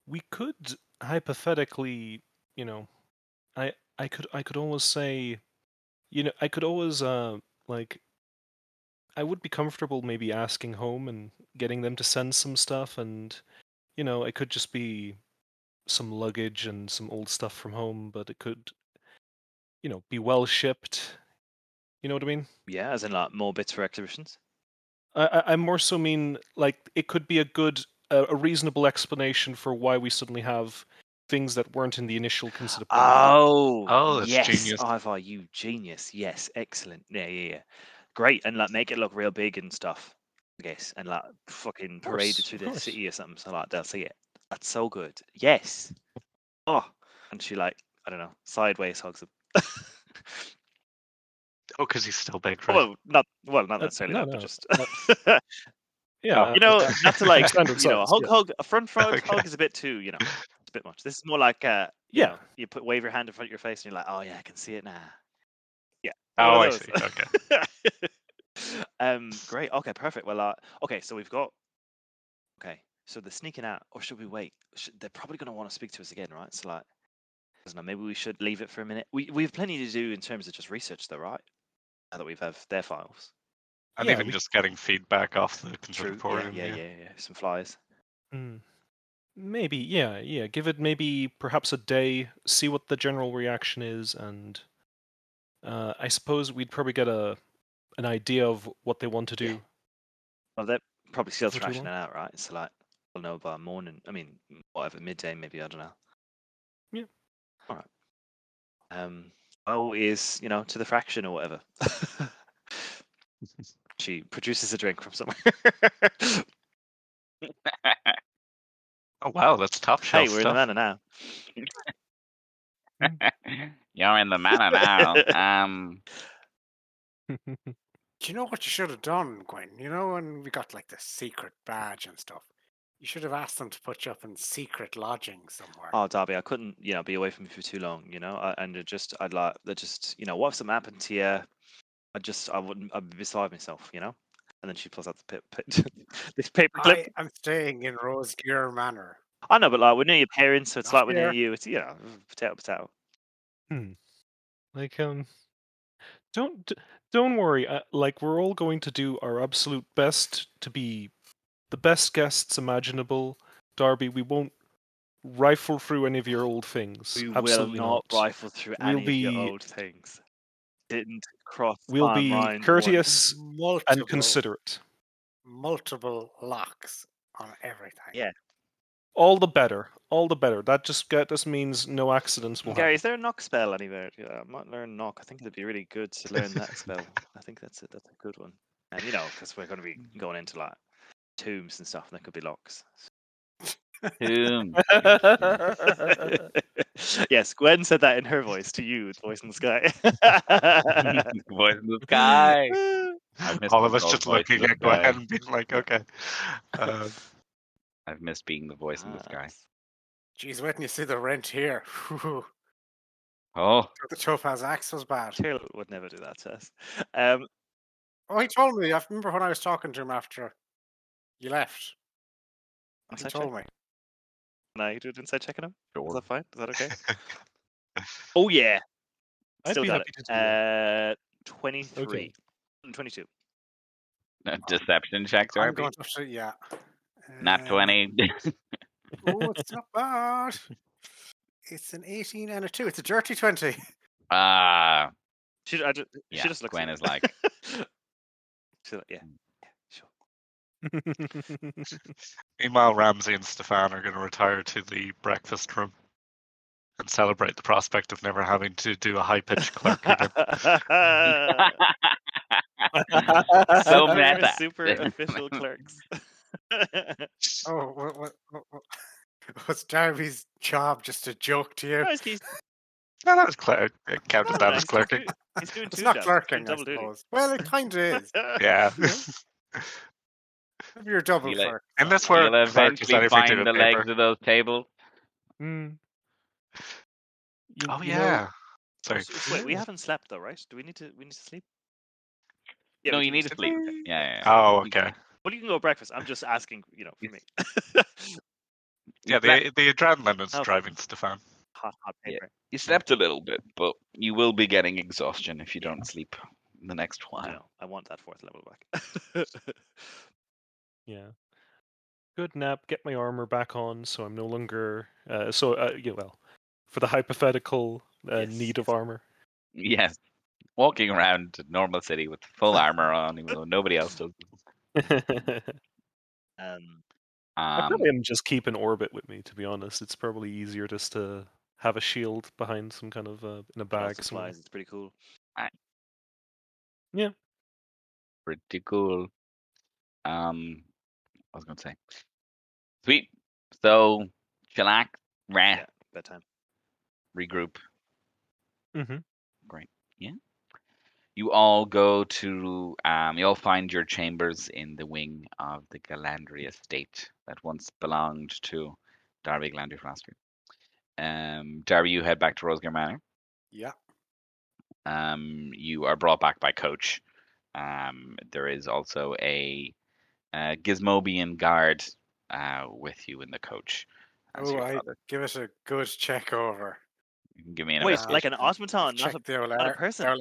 we could hypothetically, you know, I could always say. You know, I could always, like, I would be comfortable maybe asking home and getting them to send some stuff, and, you know, it could just be some luggage and some old stuff from home, but it could, you know, be well shipped. You know what I mean? Yeah, as in, like, more bits for exhibitions? I more so mean, like, it could be a good, a reasonable explanation for why we suddenly have things that weren't in the initial consideration. Oh, that's genius. Ivar, you genius. Yes, excellent. Yeah. Great, and like make it look real big and stuff, I guess, and like fucking parade it through the city or something, so like they'll see it. That's so good. Yes. Oh, and she like, I don't know, sideways hugs him. Oh, because he's still big, right? Well, not necessarily, but just. Not... Yeah, you know, not to like, you know, hug, a front hug is a bit too, you know. Bit much. This is more like you know, you put wave your hand in front of your face and you're like, oh yeah, I can see it now. Yeah. Oh, I see. Okay. Great. Okay, perfect. Well, okay, so we've got. Okay, so they're sneaking out, or should we wait? They're probably going to want to speak to us again, right? So like, I don't know. Maybe we should leave it for a minute. We have plenty to do in terms of just research, though, right? Now that we have their files, and even just getting feedback off the Considerporium. Yeah. Some flyers. Maybe, yeah. Give it maybe perhaps a day, see what the general reaction is, and I suppose we'd probably get an idea of what they want to do. Yeah. Well, they're probably still thrashing it out, right? So, like, we'll know by morning. I mean, whatever, midday maybe, I don't know. Yeah. All right. Is, you know, to the fraction or whatever. She produces a drink from somewhere. Oh wow, that's top shelf. Hey, we're in the manor now. You're in the manor now. Do you know what you should have done, Gwen? You know when we got like the secret badge and stuff, you should have asked them to put you up in secret lodging somewhere. Oh, Darby, I couldn't, you know, be away from you for too long, you know. What if something happened to you? I'd be beside myself, you know. And then she pulls out the this paper clip. I'm staying in Rosegear Manor. I know, but like we're near your parents, so it's not like we're near you. It's, you know, potato. Like don't worry. Like we're all going to do our absolute best to be the best guests imaginable. Darby, we won't rifle through any of your old things. We absolutely will not rifle through any of your old things. Didn't cross. We'll be courteous and considerate. Multiple locks on everything. Yeah, All the better. All the better. That just means no accidents will happen. Gary, is there a knock spell anywhere? Yeah, I might learn knock. I think it'd be really good to learn that spell. I think that's it. That's a good one. And you know, because we're going to be going into like tombs and stuff, and there could be locks. Yes, Gwen said that in her voice to you, the voice in the sky. Voice in the sky. All of us just looking at Gwen and being like, okay. I've missed being the voice in the sky. Jeez, wait till you see the rent here. Oh. The Topaz axe was bad. Tyrell would never do that to us. Oh, he told me. I remember when I was talking to him after you left. He told me. No, you do it inside checking him? Sure. Is that fine? Is that okay? Oh, yeah. I'd still be got it. 23. Okay. 22. Deception checks, are we? Yeah. Not 20. Oh, it's not bad. It's an 18 and a 2. It's a dirty 20. Ah. She just looks. Gwen is like. She's like, yeah. Meanwhile, Ramsey and Stefan are going to retire to the breakfast room and celebrate the prospect of never having to do a high-pitched clerk again. So meta. Super official clerks. Oh, what was Darby's job just a joke to you? No, that was clerk. It counted that as clerking. It's not clerking, I suppose. Well, it kind of is. Yeah. You're double clerk. And that's where you'll eventually find the legs of those tables. Mm. Oh, yeah. Sorry. Wait, we haven't slept though, right? Do we need to? We need to sleep. Yeah, no, you need to sleep. Yeah. Oh, okay. Well, you can go to breakfast. I'm just asking, you know, for me. Yeah, the adrenaline is driving Stefan. Hot paper. Yeah. You slept a little bit, but you will be getting exhaustion if you don't sleep in the next while. No, I want that 4th level back. Yeah, good nap. Get my armor back on, so I'm no longer for the hypothetical need of armor. Yes, walking around normal city with full armor on, even though nobody else does. I probably am just keeping orbit with me. To be honest, it's probably easier just to have a shield behind some kind of in a bag. Supplies. It's pretty cool. Yeah, pretty cool. I was going to say. Sweet. So, chillax, rest. Yeah, bedtime. Regroup. Mm-hmm. Great. Yeah. You all go to, you all find your chambers in the wing of the Galandria Estate that once belonged to Darby Galandry Flash Gear. Darby, you head back to Rosegear Manor. Yeah. You are brought back by coach. There is also a Gizmobian guard with you in the coach. I give it a good check over. Give me an like an automaton, not a person.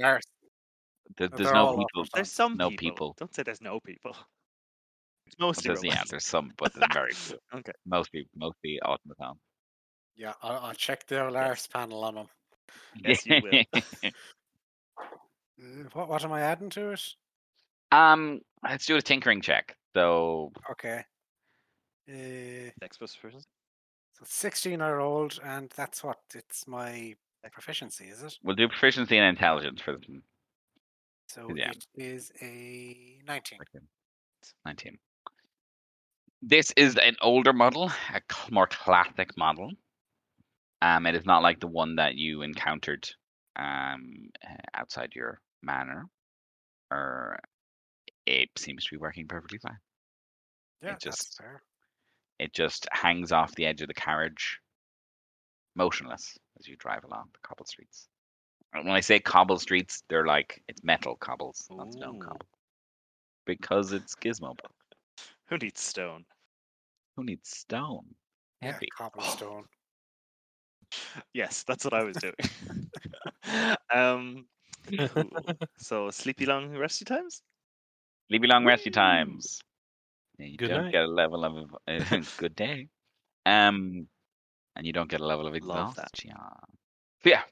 There's no people. There's some people. Don't say there's no people. It's mostly there's some, but there's very few. Okay. Mostly automaton. Yeah, I'll check the Olaris panel on them. Yes, you will. What am I adding to it? Let's do a tinkering check. So okay. Next person. So 16 I rolled, and that's what it's my proficiency, is it? We'll do proficiency and intelligence for this one. So it is a 19. 19. This is an older model, a more classic model. It is not like the one that you encountered outside your manor. It seems to be working perfectly fine. Yeah, that's fair. It just hangs off the edge of the carriage, motionless, as you drive along the cobble streets. And when I say cobble streets, they're like, it's metal cobbles, not stone cobble. Because it's Gizmobrook. Who needs stone? Who needs stone? Yeah, cobblestone. Yes, that's what I was doing. Cool. So, sleepy long resty times? Sleepy long resty times. Yeah, you don't get a level of good day. And you don't get a level of exhaustion. Yeah.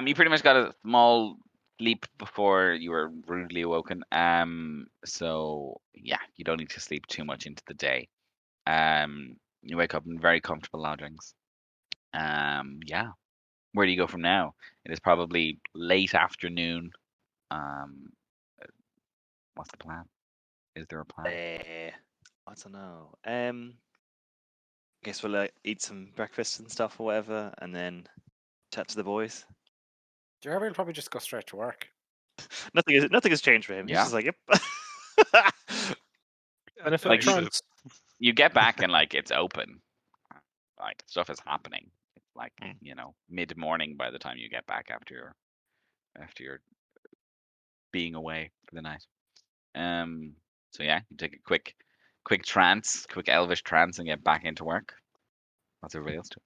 You pretty much got a small sleep before you were rudely awoken. So yeah, you don't need to sleep too much into the day. You wake up in very comfortable lodgings. Yeah. Where do you go from now? It is probably late afternoon. What's the plan? Is there a plan? I don't know. I guess we'll eat some breakfast and stuff or whatever, and then chat to the boys. Jeremy will probably just go straight to work. Nothing has changed for him. Yeah. He's just like, yep. And if like, you get back and like it's open, like stuff is happening. It's like you know, mid morning by the time you get back after your being away for the night. So yeah, you take a quick elvish trance, and get back into work. That's everybody else too.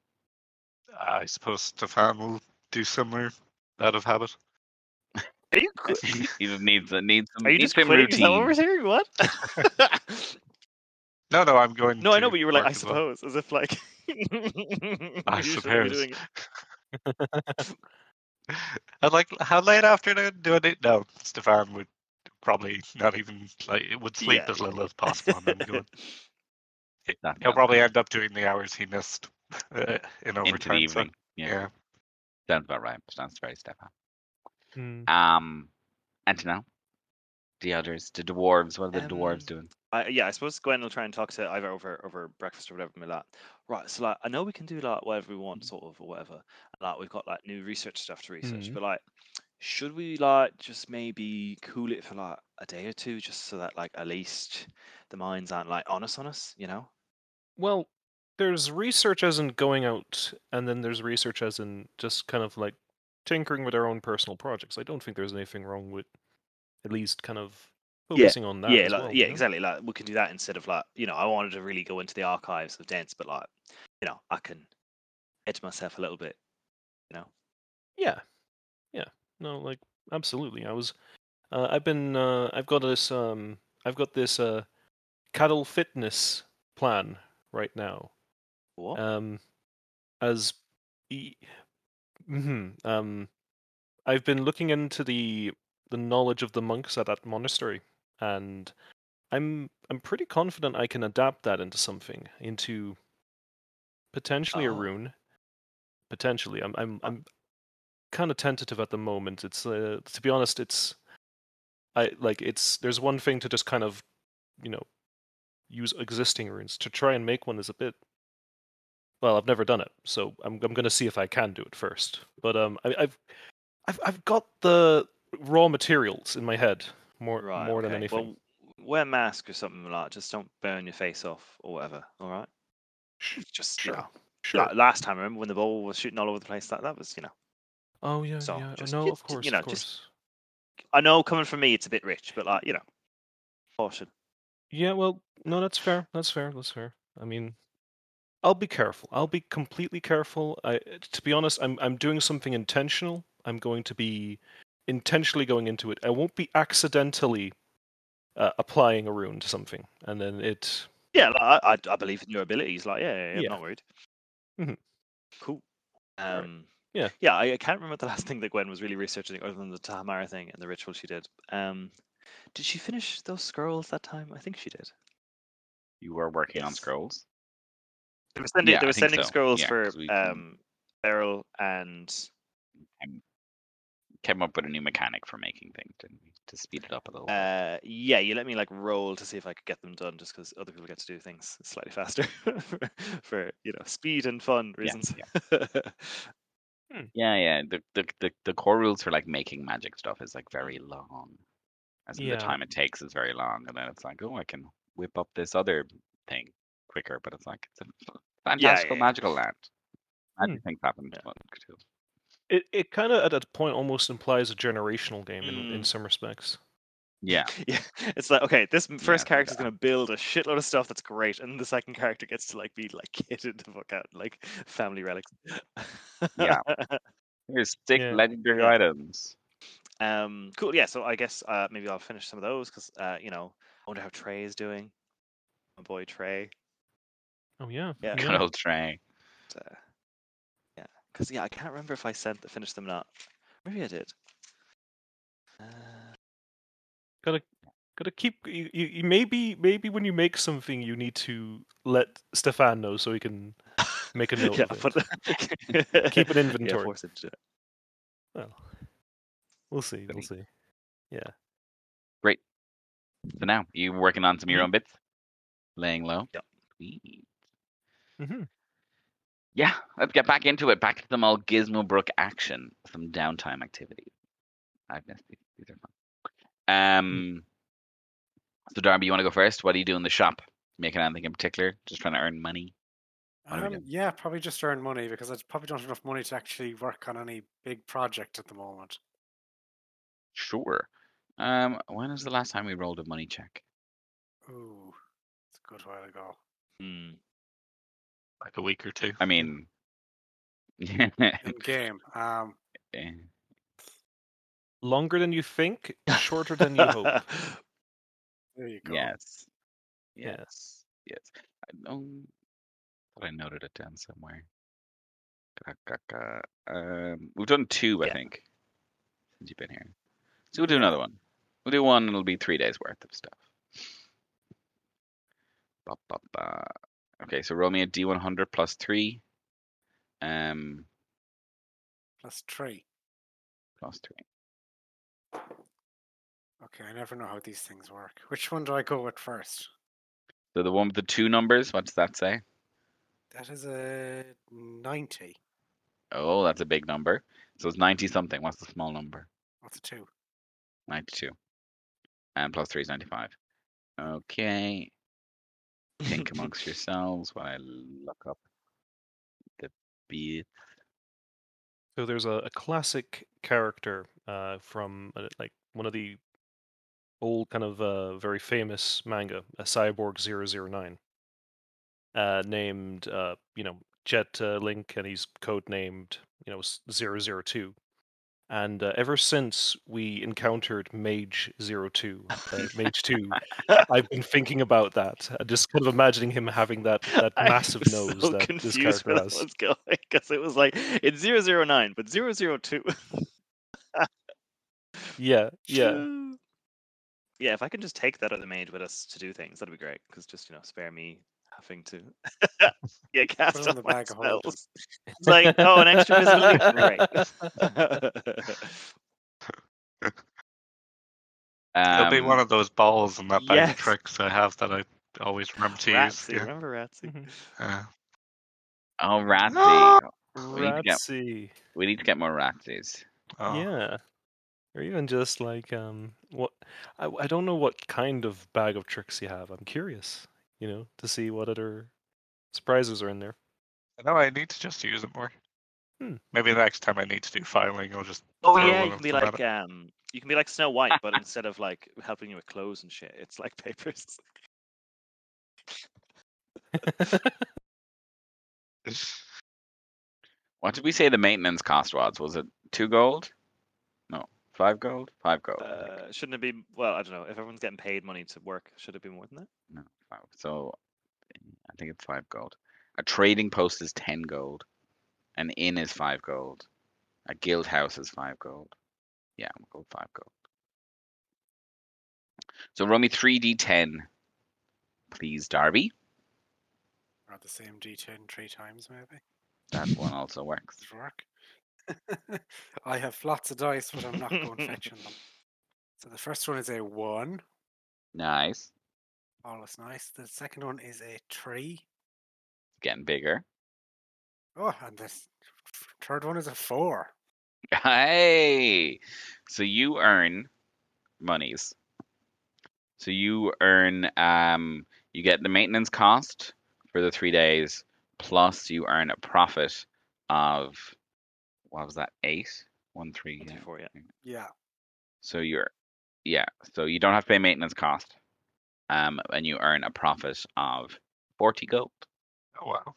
I suppose Stefan will do somewhere out of habit. Are you he just needs some. Are you just quitting yourself over here? What? No, I'm going. No, I know, but you were like, I suppose, as if like. I suppose. I'd like, how late afternoon do I need? No, Stefan would probably not even like. It would sleep as little as possible. And then go. He'll probably end up doing the hours he missed in overtime. Into the evening. So, yeah. Sounds about right. Sounds very Stefan. Antonelle, the others, the dwarves. What are the dwarves doing? I suppose Gwen will try and talk to either over breakfast or whatever. Right, so like I know we can do like whatever we want, sort of, or whatever. Like we've got like new research stuff to research, but like, should we like just maybe cool it for like a day or two, just so that like at least the minds aren't like on us, you know? Well, there's research as in going out, and then there's research as in just kind of like tinkering with our own personal projects. I don't think there's anything wrong with at least kind of focusing on that. Yeah, as like, well, yeah, you know? Exactly. Like we can do that instead of like, you know, I wanted to really go into the archives of Dents, but like, you know, I can edge myself a little bit, you know. Yeah, yeah. No, like absolutely. I was, I've got this cattle fitness plan right now. What? I've been looking into the knowledge of the monks at that monastery, and I'm pretty confident I can adapt that into something, into potentially a rune. Potentially, I'm kind of tentative at the moment. It's to be honest, there's one thing to just kind of, you know, use existing runes. To try and make one is a bit. Well, I've never done it, so I'm going to see if I can do it first. But I've got the raw materials in my head more than anything. Well, wear a mask or something like that. Just don't burn your face off or whatever. All right. Just sure. You know, sure. Like last time, remember when the ball was shooting all over the place? That was, you know. Oh yeah, so yeah. Just, no, of course, you know, of course. Just, I know, coming from me, it's a bit rich, but like, you know, caution. Yeah, well, no, that's fair. I mean. I'll be careful. I'll be completely careful. To be honest, I'm doing something intentional. I'm going to be intentionally going into it. I won't be accidentally applying a rune to something, and then it. Yeah, like, I believe in your abilities. Like, yeah. I'm not worried. Mm-hmm. Cool. Right. Yeah. I can't remember the last thing that Gwen was really researching, other than the Tahamara thing and the ritual she did. Did she finish those scrolls that time? I think she did. You were working on scrolls. They were sending scrolls for Beryl, and came up with a new mechanic for making things, didn't we? To speed it up a little. Yeah, you let me like roll to see if I could get them done, just because other people get to do things slightly faster for you know, speed and fun reasons. Yeah, yeah. Yeah. The core rules for like making magic stuff is like very long, as in the time it takes is very long, and then it's like, oh, I can whip up this other thing quicker, but it's like it's a fantastical magical land. I do think that happened. Yeah. It kind of at that point almost implies a generational game in some respects. Yeah. It's like, okay, this first character is going to build a shitload of stuff that's great, and the second character gets to like be like kitted the fuck out, like family relics. Yeah, here's six legendary items. Cool. Yeah. So I guess maybe I'll finish some of those because you know, I wonder how Trey is doing. My boy Trey. Oh yeah. Good old Trey. Yeah, because I can't remember if I finished them or not. Maybe I did. Got a Gotta keep you maybe when you make something you need to let Stefan know so he can make a note. Yeah, of it. But... keep an inventory. Yeah, force him to do it. Well, we'll see. We'll see. Yeah. Great. So now you working on some of your own bits, laying low. Yep. Sweet. Mm-hmm. Yeah, let's get back into it. Back to the all Gizmobrook action. Some downtime activities. I've missed these. These are fun. So Darby, you want to go first? What do you do in the shop? Making anything in particular? Just trying to earn money. Yeah, probably just earn money because I probably don't have enough money to actually work on any big project at the moment. Sure. When was the last time we rolled a money check? Ooh, it's a good while ago. Hmm. Like a week or two. I mean, in game. Longer than you think, shorter than you hope. There you go. Yes. Yes. Yes. I noted it down somewhere. We've done two, I think, since you've been here. So we'll do another one. We'll do one, and it'll be 3 days worth of stuff. Ba, ba, ba. Okay, so roll me a D100 plus 3. Plus 3. Plus 3. Okay, I never know how these things work. Which one do I go with first? So the one with the two numbers, what does that say? That is a 90. Oh, that's a big number. So it's 90-something. What's the small number? What's a 2? 92. And plus 3 is 95. Okay. Think amongst yourselves while I look up the beat. So there's a classic character from like one of the old kind of very famous manga, a Cyborg 009. Named, Jet Link, and he's codenamed, 002. And ever since we encountered Mage 02, I've been thinking about that. I'm just kind of imagining him having that massive nose so that this character has. I was going because it was like, it's 009, but 002. Yeah. Yeah, if I can just take that other mage with us to do things, that'd be great. Because just, spare me having to cast on my spells. It's like, an extra visibility. Right. It'll be one of those balls in that bag of tricks I have that I always remember to use. Yeah. Remember Ratsy? Ratsy. No! We need to get more Ratsies. Oh. Yeah. Or even just like, I don't know what kind of bag of tricks you have. I'm curious. To see what other surprises are in there. I know I need to just use it more. Maybe the next time I need to do filing, I'll just... Oh, yeah, you can be like Snow White, but instead of, like, helping you with clothes and shit, it's like papers. What did we say the maintenance cost was? Was it 2 gold? No, 5 gold? 5 gold. Shouldn't it be... Well, I don't know. If everyone's getting paid money to work, should it be more than that? No. So I think it's 5 gold. A trading post is 10 gold. An inn is 5 gold. A guild house is 5 gold. Yeah, we'll go 5 gold. So roll me 3d10, please, Darby. Or the same d10 3 times, maybe. That one also works. Does it work? I have lots of dice, but I'm not going fetching them. So the first one is a 1. Nice. Oh, that's nice. The second one is a 3. Getting bigger. Oh, and this third one is a 4. Hey! So you earn monies. So you earn, you get the maintenance cost for the 3 days, plus you earn a profit of, what was that, 8? 1, 3, 1, 2, 4, yeah. Yeah. So so you don't have to pay maintenance cost. And you earn a profit of 40 gold. Oh, wow.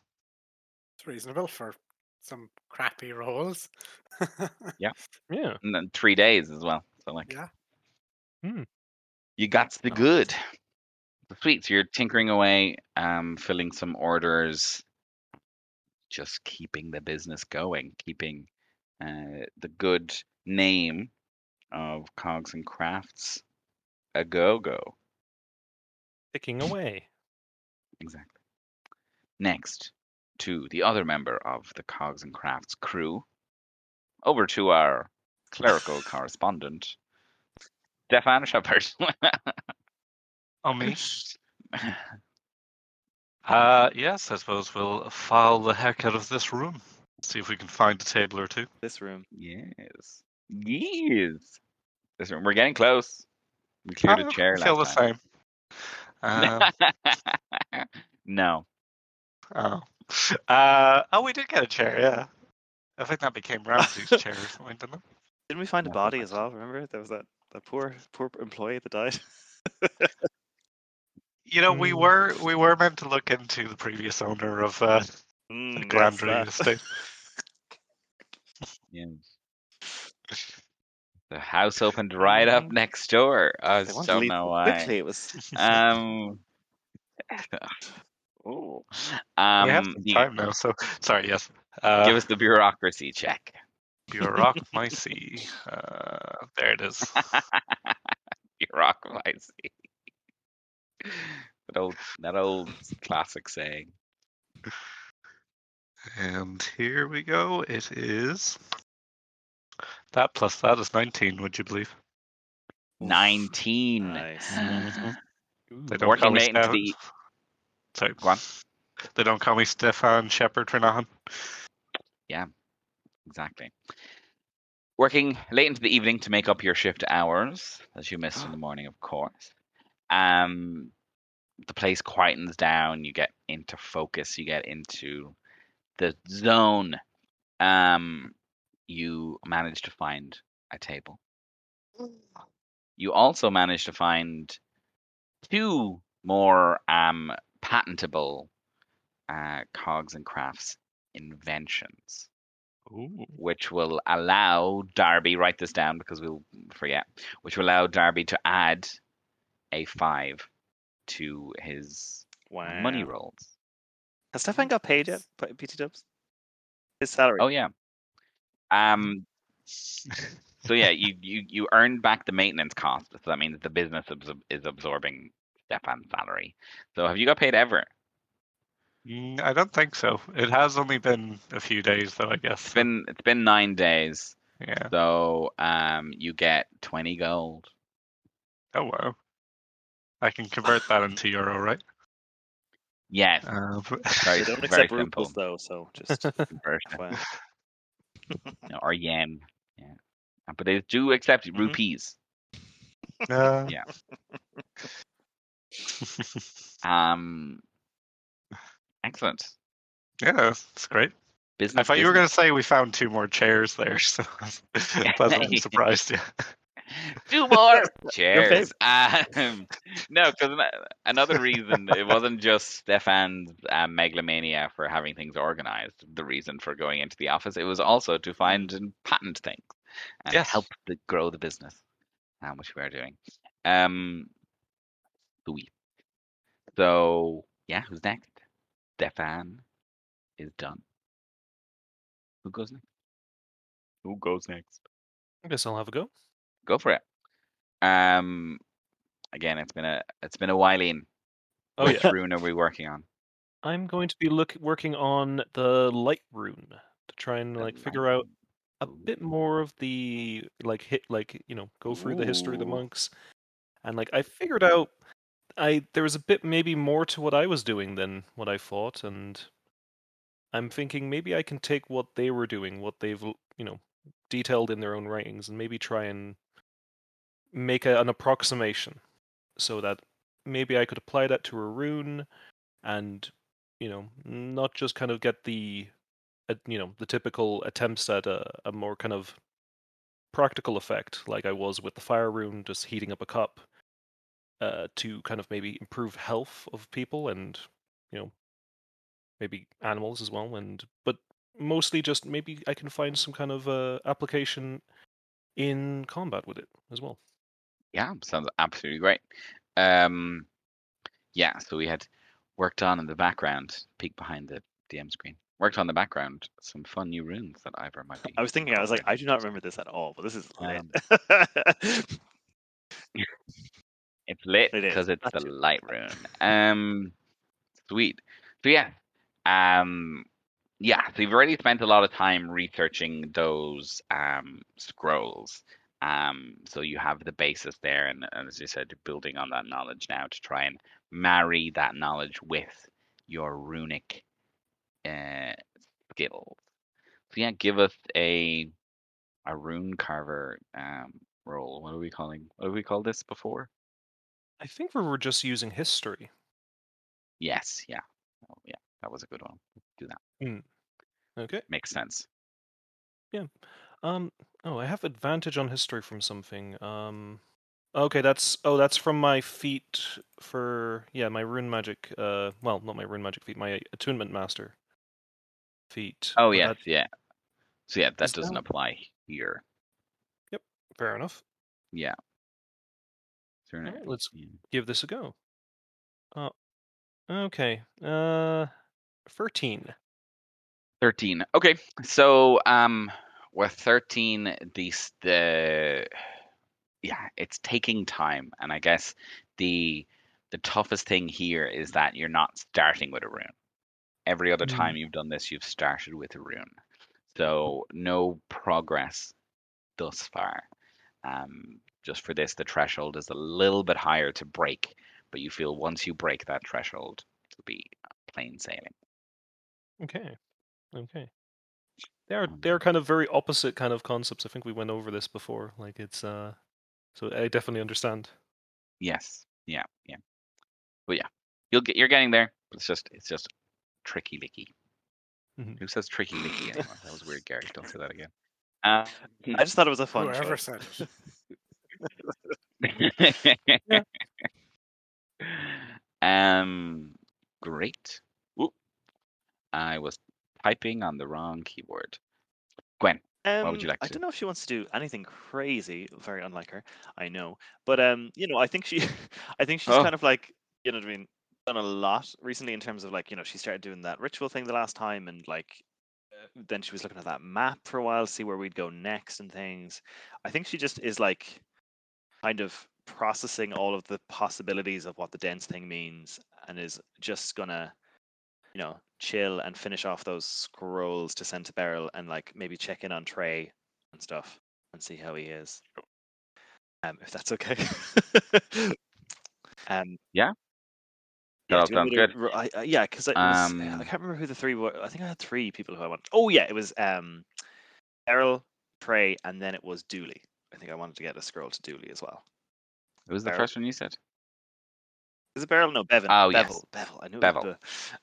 It's reasonable for some crappy rolls. Yeah. Yeah. And then 3 days as well. So, like, yeah. You got the good. Sweet. So you're tinkering away, filling some orders, just keeping the business going, keeping the good name of Cogs and Crafts a go-go. Ticking away. Exactly. Next, to the other member of the Cogs and Crafts crew, over to our clerical correspondent, Stefan Shepherd. Oh, me? Yes, I suppose we'll foul the heck out of this room. See if we can find a table or two. This room. Yes. Yes. This room. We're getting close. We cleared a chair last time. No. Oh. We did get a chair, yeah. I think that became Ramsey's chair or something, didn't it? Didn't we find a body as well? Remember? There was that poor employee that died. You know, we were meant to look into the previous owner of the Galandria Estate. Yes. The house opened right up next door. I don't know why. Quickly, it was. We have some time now, so sorry. Yes. Give us the bureaucracy check. Bureaucracy. There it is. Bureaucracy. That old classic saying. And here we go. It is that plus that is 19. Would you believe? 19. Nice. They don't call me Sorry, go on. They don't call me Stefan Shepherd for nothing. Yeah, exactly. Working late into the evening to make up your shift hours, as you missed in the morning, of course. The place quietens down. You get into focus. You get into the zone. You manage to find a table. You also manage to find two more patentable Cogs and Crafts inventions. Ooh. Which will allow Darby, write this down because we'll forget, which will allow Darby to add a 5 to his money rolls. Has Stefan got paid yet? PT Dubs? His salary. Oh, yeah. So yeah, you earn back the maintenance cost. So that means the business is absorbing Stefan's salary. So have you got paid ever? I don't think so. It has only been a few days, though. I guess it's been 9 days. Yeah. So you get 20 gold. Oh wow! I can convert that into euro, right? Yes. Sorry, they don't accept rubles though, so just conversion. No, or yen, yeah, but they do accept rupees. Yeah. Excellent. Yeah, that's great. Business, I thought you were going to say we found two more chairs there, so I wasn't surprised. Yeah. Two more chairs. No, because another reason it wasn't just Stefan's megalomania for having things organized. The reason for going into the office, it was also to find and patent things and help grow the business, which we are doing. So yeah, who's next? Stefan is done. Who goes next? I guess I'll have a go. Go for it. Again, it's been a while in. Oh, which rune are we working on? I'm going to be working on the light rune to try and figure out a bit more of the go through the history of the monks, and I figured out there was a bit maybe more to what I was doing than what I thought, and I'm thinking maybe I can take what they were doing, what they've detailed in their own writings, and maybe try and make an approximation so that maybe I could apply that to a rune and, not just kind of get the, the typical attempts at a more kind of practical effect like I was with the fire rune, just heating up a cup to kind of maybe improve health of people and, maybe animals as well. But mostly just maybe I can find some kind of application in combat with it as well. Yeah, sounds absolutely great. Yeah, so we had worked on in the background, peek behind the DM screen, worked on the background some fun new runes that Ivor might be. I was thinking, I was like, I do not remember this at all, but this is lit. It's lit because it's the light room. Sweet. So yeah. Yeah, so you've already spent a lot of time researching those scrolls. So you have the basis there, and as you said, building on that knowledge now to try and marry that knowledge with your runic skills. So yeah, give us a rune carver roll. What are we calling? What did we call this before? I think we were just using history. Yes. Yeah. Oh, yeah. That was a good one. Do that. Mm. Okay. Makes sense. Yeah. Oh, I have advantage on history from something. Okay, that's from my feat for my rune magic. Well, not my rune magic feat, my attunement master feat. Oh yeah, yeah. So yeah, that doesn't apply here. Yep. Fair enough. Yeah. All right, let's give this a go. Oh. Okay. 13. 13. Okay. So with 13, it's taking time, and I guess the toughest thing here is that you're not starting with a rune. Every other time you've done this, you've started with a rune, so no progress thus far. Just for this, the threshold is a little bit higher to break, but you feel once you break that threshold, it'll be plain sailing. Okay. They're kind of very opposite kind of concepts. I think we went over this before. Like it's so I definitely understand. Yes. Yeah. Well, yeah, you're getting there. It's just tricky licky. Mm-hmm. Who says tricky licky anymore? That was weird, Gary. Don't say that again. I just thought it was a fun. Whoever said it. Great. Ooh. I was typing on the wrong keyboard. Gwen, what would you like to do? I don't know if she wants to do anything crazy, very unlike her, I know. But I think she's kind of like, you know what I mean, done a lot recently in terms of like, you know, she started doing that ritual thing the last time, and like then she was looking at that map for a while to see where we'd go next and things. I think she just is like kind of processing all of the possibilities of what the dense thing means, and is just gonna, you know, chill and finish off those scrolls to send to Beryl, and like maybe check in on Trey and stuff and see how he is, if that's okay. That sounds good. Because I can't remember who the three were. I think I had three people who I wanted. Oh yeah, it was Beryl, Trey, and then it was Dooley. I think I wanted to get a scroll to Dooley as well. It was Beryl. The first one you said. Is it Beryl? No, Bevan. Oh, Bevel. Yes. Bevel. I knew Bevel. It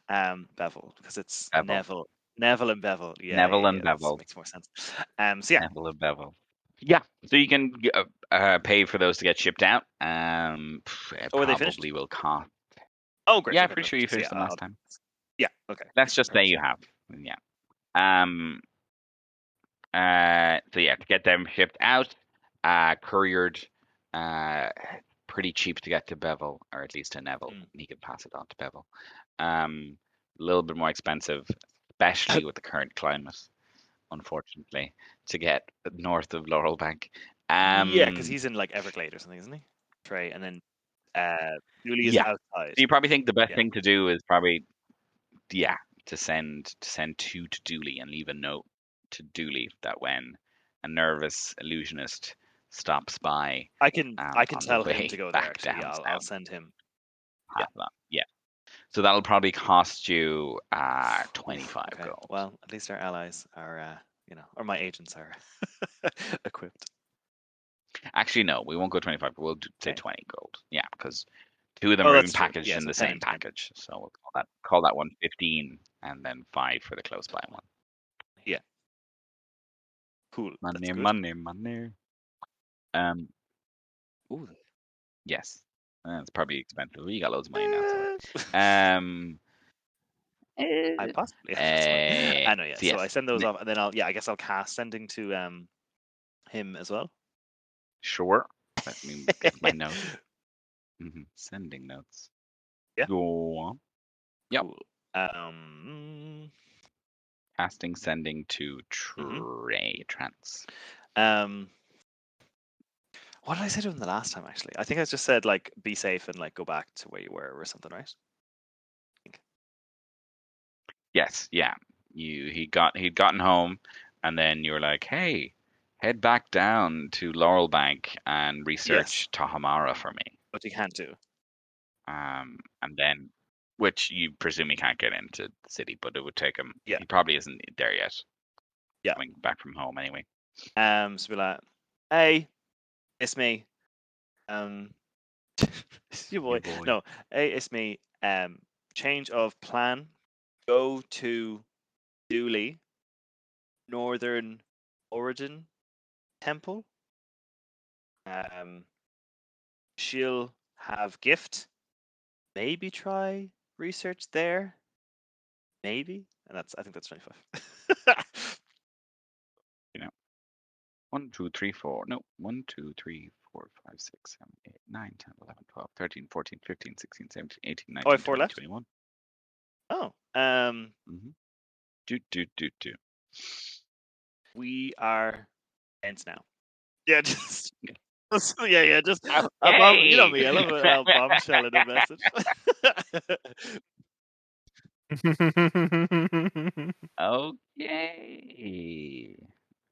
was Bevel, because it's Bevel. Neville. Neville and Bevel. Yeah, Neville and Bevel. Makes more sense. So yeah. Neville and Bevel. Yeah. So you can pay for those to get shipped out. They finished? Will cost. Oh, great. Yeah, I'm pretty sure you finished them last time. Yeah. Okay. Let's just say you have. Yeah. So yeah, to get them shipped out, couriered. Pretty cheap to get to Bevel, or at least to Neville. He can pass it on to Bevel. A little bit more expensive, especially with the current climate, unfortunately, to get north of Laurelbank. Because he's in like Everglade or something, isn't he? Trey, and then Julie is outside. So you probably think the best thing to do is probably to send two to Dooley and leave a note to Dooley that when a nervous illusionist stops by, I can tell him to go there. Actually, I'll send him. Yeah. So that'll probably cost you 25 gold. Well, at least our allies are, or my agents are equipped. Actually, no, we won't go 25. But we'll say 20 gold. Yeah, because two of them are even packaged in the same package. So we'll call that one 15, and then 5 for the close by one. Yeah. Cool. Money. Yes, it's probably expensive. You got loads of money now. So. I possibly. I know. Yeah. So yes. I send those off, and then I'll. Yeah, I guess I'll cast sending to him as well. Sure. Let me get my notes. Sending notes. Yeah. Go on. Yep. Cool. Casting sending to Trey Trance. What did I say to him the last time, actually? I think I just said, like, be safe and, like, go back to where you were or something, right? Yes, yeah. He'd gotten home, and then you were like, hey, head back down to Laurelbank and research Tahamara for me. But he can't do. And then, which you presume he can't get into the city, but it would take him. Yeah. He probably isn't there yet. Yeah. Coming back from home anyway. So be like, hey, it's me. It's your boy. Your boy. No, hey, it's me. Change of plan. Go to Dooley, Northern Origin Temple. She'll have gift. Maybe try research there. Maybe, and that's. I think that's 25. You know, 1, 2, 3, 4. No, 1, 2, 3, 4, 5, 6, 7, 8, 9, 10, 11, 12, 13, 14, 15, 16, 17, 18, 19, 20, four left. 21. Oh, We are ends now. Yeah, just yeah. Just hey. Bob, you know me. I love a bombshell in a message. Okay.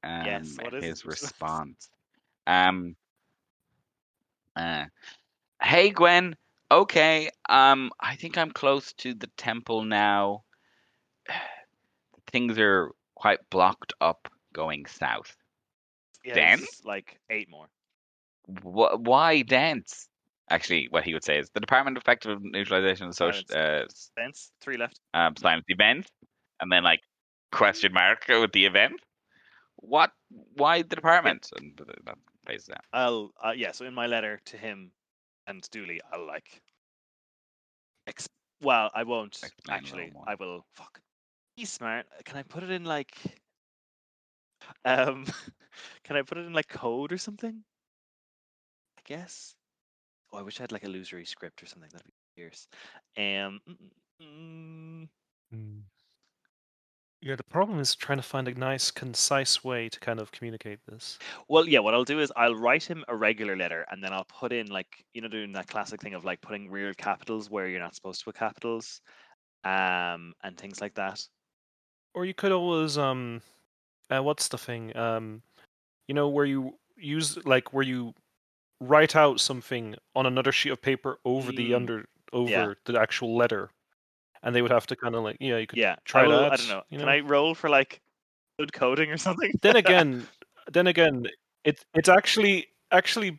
Yes. What is his response? Hey, Gwen. Okay, I think I'm close to the temple now. Things are quite blocked up going south. Yeah, Dents? Like 8 more. Why Dents? Actually, what he would say is the Department of Effective Neutralization of Social... Dents, 3 left. Science event, and then like question mark with the event. What? Why the department? Yeah. And that plays out. So in my letter to him, and Dooley, I'll like. Well, I won't explain actually. I will. Fuck. He's smart. Can I put it in like? Can I put it in like code or something? I guess. Oh, I wish I had like a illusory script or something. That'd be fierce. Yeah, the problem is trying to find a nice, concise way to kind of communicate this. Well, yeah, what I'll do is I'll write him a regular letter, and then I'll put in, like, you know, doing that classic thing of, like, putting weird capitals where you're not supposed to put capitals, and things like that. Or you could always, what's the thing? You know, where you use, like, where you write out something on another sheet of paper over the actual letter. And they would have to kind of like, yeah, you could try that. I don't know. Can I roll for like good coding or something? Then again, it's actually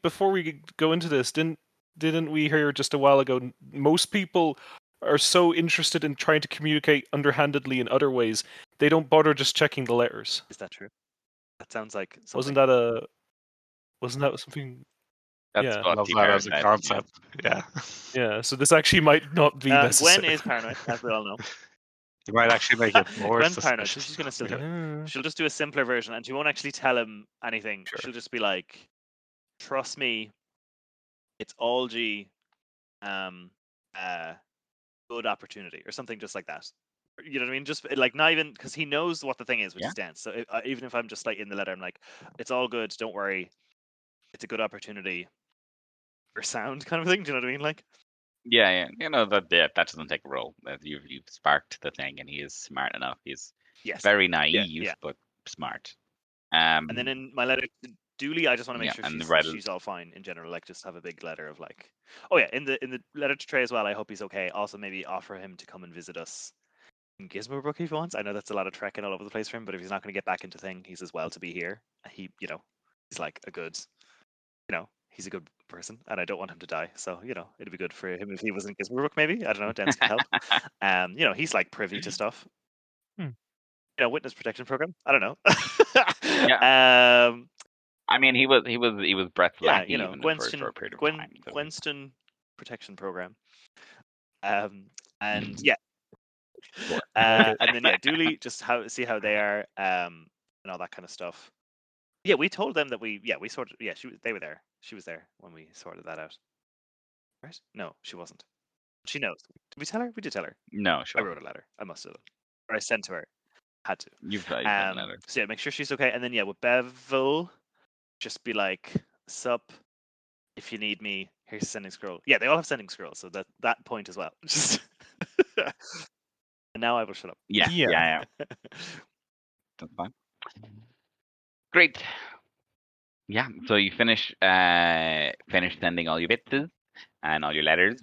before we go into this, didn't we hear just a while ago? Most people are so interested in trying to communicate underhandedly in other ways, they don't bother just checking the letters. Is that true? That sounds like something. Wasn't that something? I love that as a concept. Yeah. So this actually might not be necessary. Gwen is paranoid, as we all know. You might actually make it more. Gwen's paranoid. She's gonna still do it. She'll just do a simpler version, and she won't actually tell him anything. Sure. She'll just be like, "Trust me, it's all G, good opportunity," or something just like that. You know what I mean? Just like not even because he knows what the thing is, which is dance. So even if I'm just like in the letter, I'm like, "It's all good. Don't worry. It's a good opportunity." Or sound kind of thing, do you know what I mean? Like, yeah, you know that doesn't take a role. You've sparked the thing, and he is smart enough. He's very naive, but smart. And then in my letter to Dooley, I just want to make sure she's all fine in general. Like, just have a big letter of like, in the letter to Trey as well. I hope he's okay. Also, maybe offer him to come and visit us in Gizmobrook if he wants. I know that's a lot of trekking all over the place for him, but if he's not going to get back into thing, he's as well to be here. He's like a good, he's a good person, and I don't want him to die. So, it'd be good for him if he was in Gizmobrook, maybe. I don't know, Dance can help. He's like privy to stuff. Witness protection program. I don't know. Yeah. I mean, he was Brett Lackey Gwenston protection program. And then Dooley, just see how they are, and all that kind of stuff. Yeah, we told them that they were there. She was there when we sorted that out. Right? No, she wasn't. She knows. Did we tell her? We did tell her. No, sure. I wrote a letter. I must have. Or I sent to her. Had to. You've got a letter. So yeah, make sure she's okay. And then with Bevel, just be like, sup, if you need me, here's a sending scroll. Yeah, they all have sending scrolls, so that point as well. Just and now I will shut up. Yeah. That's fine. Great. Yeah, so you finish sending all your bits and all your letters.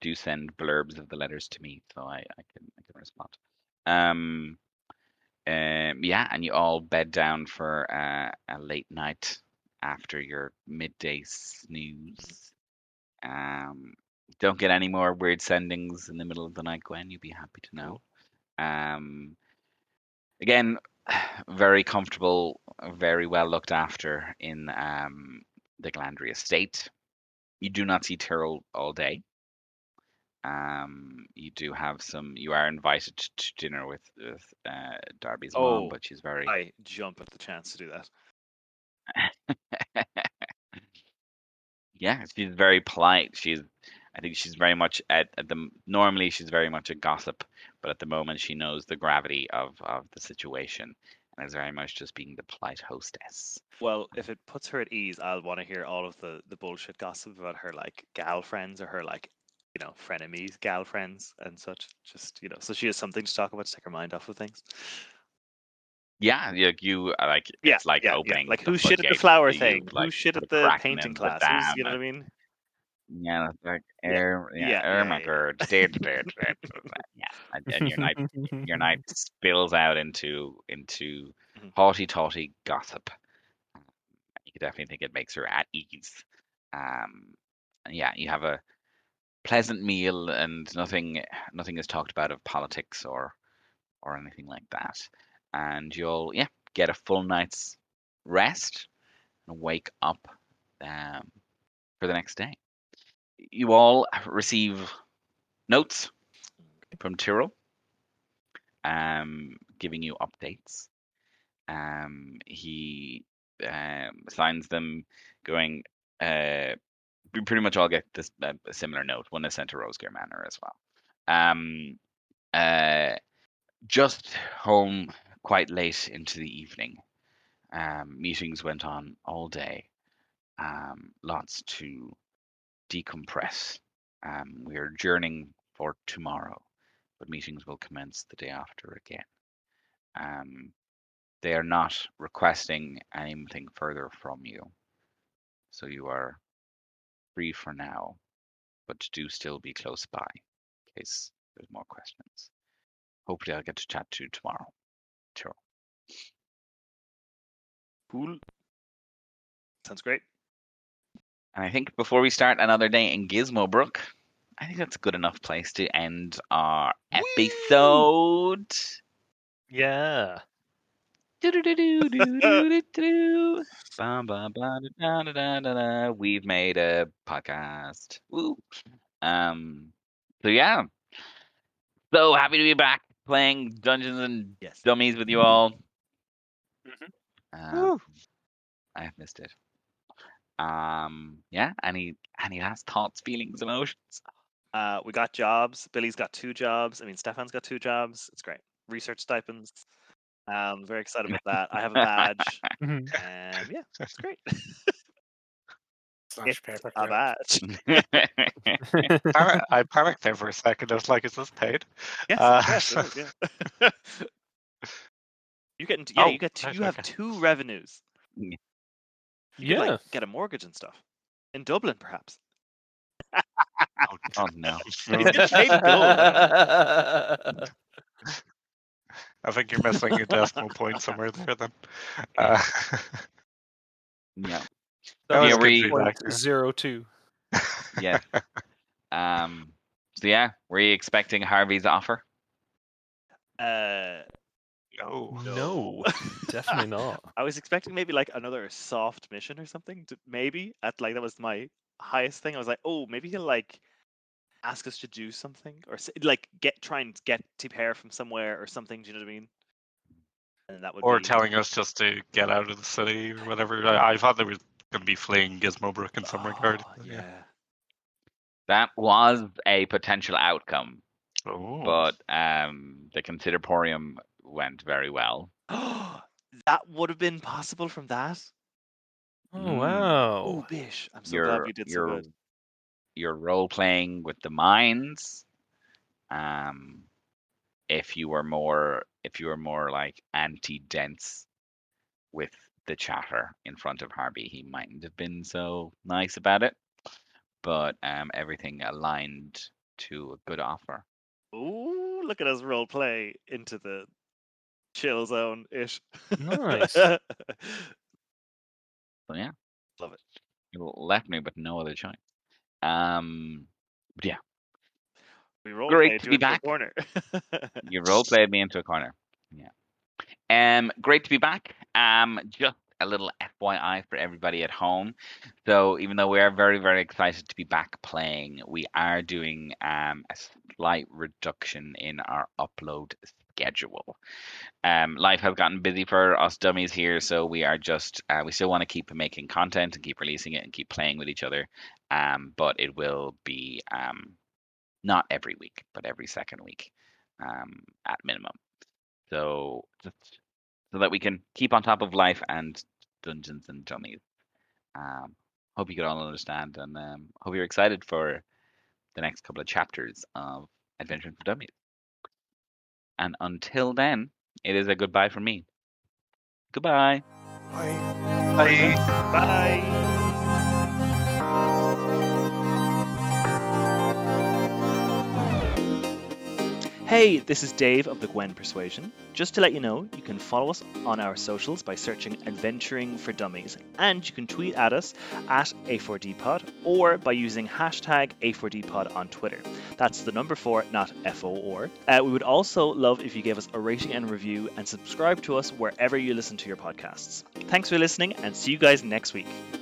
Do send blurbs of the letters to me, so I can respond. Yeah, and you all bed down for a late night after your midday snooze. Don't get any more weird sendings in the middle of the night, Gwen. You'd be happy to know. Again, very comfortable, very well looked after in the Galandria Estate. You do not see Tyrell all day. You are invited to dinner with Darby's mom, but she's very... I jump at the chance to do that. Yeah, she's very polite. I think she's very much normally she's very much a gossip, but at the moment she knows the gravity of the situation and is very much just being the polite hostess. Well, if it puts her at ease, I'll want to hear all of the bullshit gossip about her, like, gal friends or her, like, you know, frenemies, gal friends and such. Just, you know, so she has something to talk about to take her mind off of things. Yeah, opening. Like, who shit at the flower thing? Who shit at the painting class? You know what I mean? Yeah, like and your night spills out into haughty totty gossip. You definitely think it makes her at ease. Yeah, you have a pleasant meal and nothing is talked about of politics or anything like that. And you'll get a full night's rest and wake up for the next day. You all receive notes from Tyrell, giving you updates. He signs them, going. We pretty much all get this a similar note. One is sent to Rosegear Manor as well. Just home quite late into the evening. Meetings went on all day. Lots to decompress. We are journeying for tomorrow, but meetings will commence the day after again. They are not requesting anything further from you, so you are free for now, but do still be close by in case there's more questions. Hopefully I'll get to chat to you tomorrow. Sure. Cool. Sounds great. And I think before we start another day in Gizmobrook, I think that's a good enough place to end our episode. Whee! Yeah. We've made a podcast. Woo. So yeah. So happy to be back playing Dungeons and Dummies with you all. I have missed it. Yeah. Any last thoughts, feelings, emotions? We got jobs. Billy's got 2 jobs. I mean, Stefan's got 2 jobs. It's great. Research stipends. Very excited about that. I have a badge. Yeah, it's great. It's a badge. I panicked there for a second. I was like, "Is this paid?" Yes. Yes, it is, yeah. You get into, you get 2, you have 2 revenues. Yeah. You could, like, get a mortgage and stuff in Dublin, perhaps. Oh no! I think you're missing a decimal point somewhere there. Then, yeah, that was 0.02. Yeah. So yeah, were you expecting Harvey's offer? No, definitely not. I was expecting maybe like another soft mission or something. Maybe that was my highest thing. I was like, oh, maybe he'll like ask us to do something or like try and get Tipera from somewhere or something. Do you know what I mean? And that would or be... telling us just to get out of the city or whatever. I thought they were going to be fleeing Gizmobrook in some regard. Yeah, that was a potential outcome. But the Considerporium went very well. That would have been possible from that. Oh, wow. Oh, bish. I'm so glad you did so good. You're role-playing with the minds. If you were more like anti-dense with the chatter in front of Harvey, he mightn't have been so nice about it. But everything aligned to a good offer. Ooh, look at us role play into the chill zone ish. Nice. So yeah, love it. You left me with no other choice. But yeah, we role played to be back. A corner. You role played me into a corner. Yeah. Great to be back. Just a little FYI for everybody at home. So even though we are very, very excited to be back playing, we are doing a slight reduction in our upload schedule. Life has gotten busy for us dummies here, so we are just we still want to keep making content and keep releasing it and keep playing with each other, but it will be not every week, but every second week at minimum. So just so that we can keep on top of life and Dungeons and Dummies. Hope you can all understand, and hope you're excited for the next couple of chapters of Adventuring for Dummies. And until then, it is a goodbye from me. Goodbye. Bye. Bye. Bye. Hey, this is Dave of the Gwen Persuasion. Just to let you know, you can follow us on our socials by searching Adventuring for Dummies, and you can tweet at us at A4DPod or by using hashtag A4DPod on Twitter. That's the number 4, not F-O-R. We would also love if you gave us a rating and review and subscribe to us wherever you listen to your podcasts. Thanks for listening, and see you guys next week.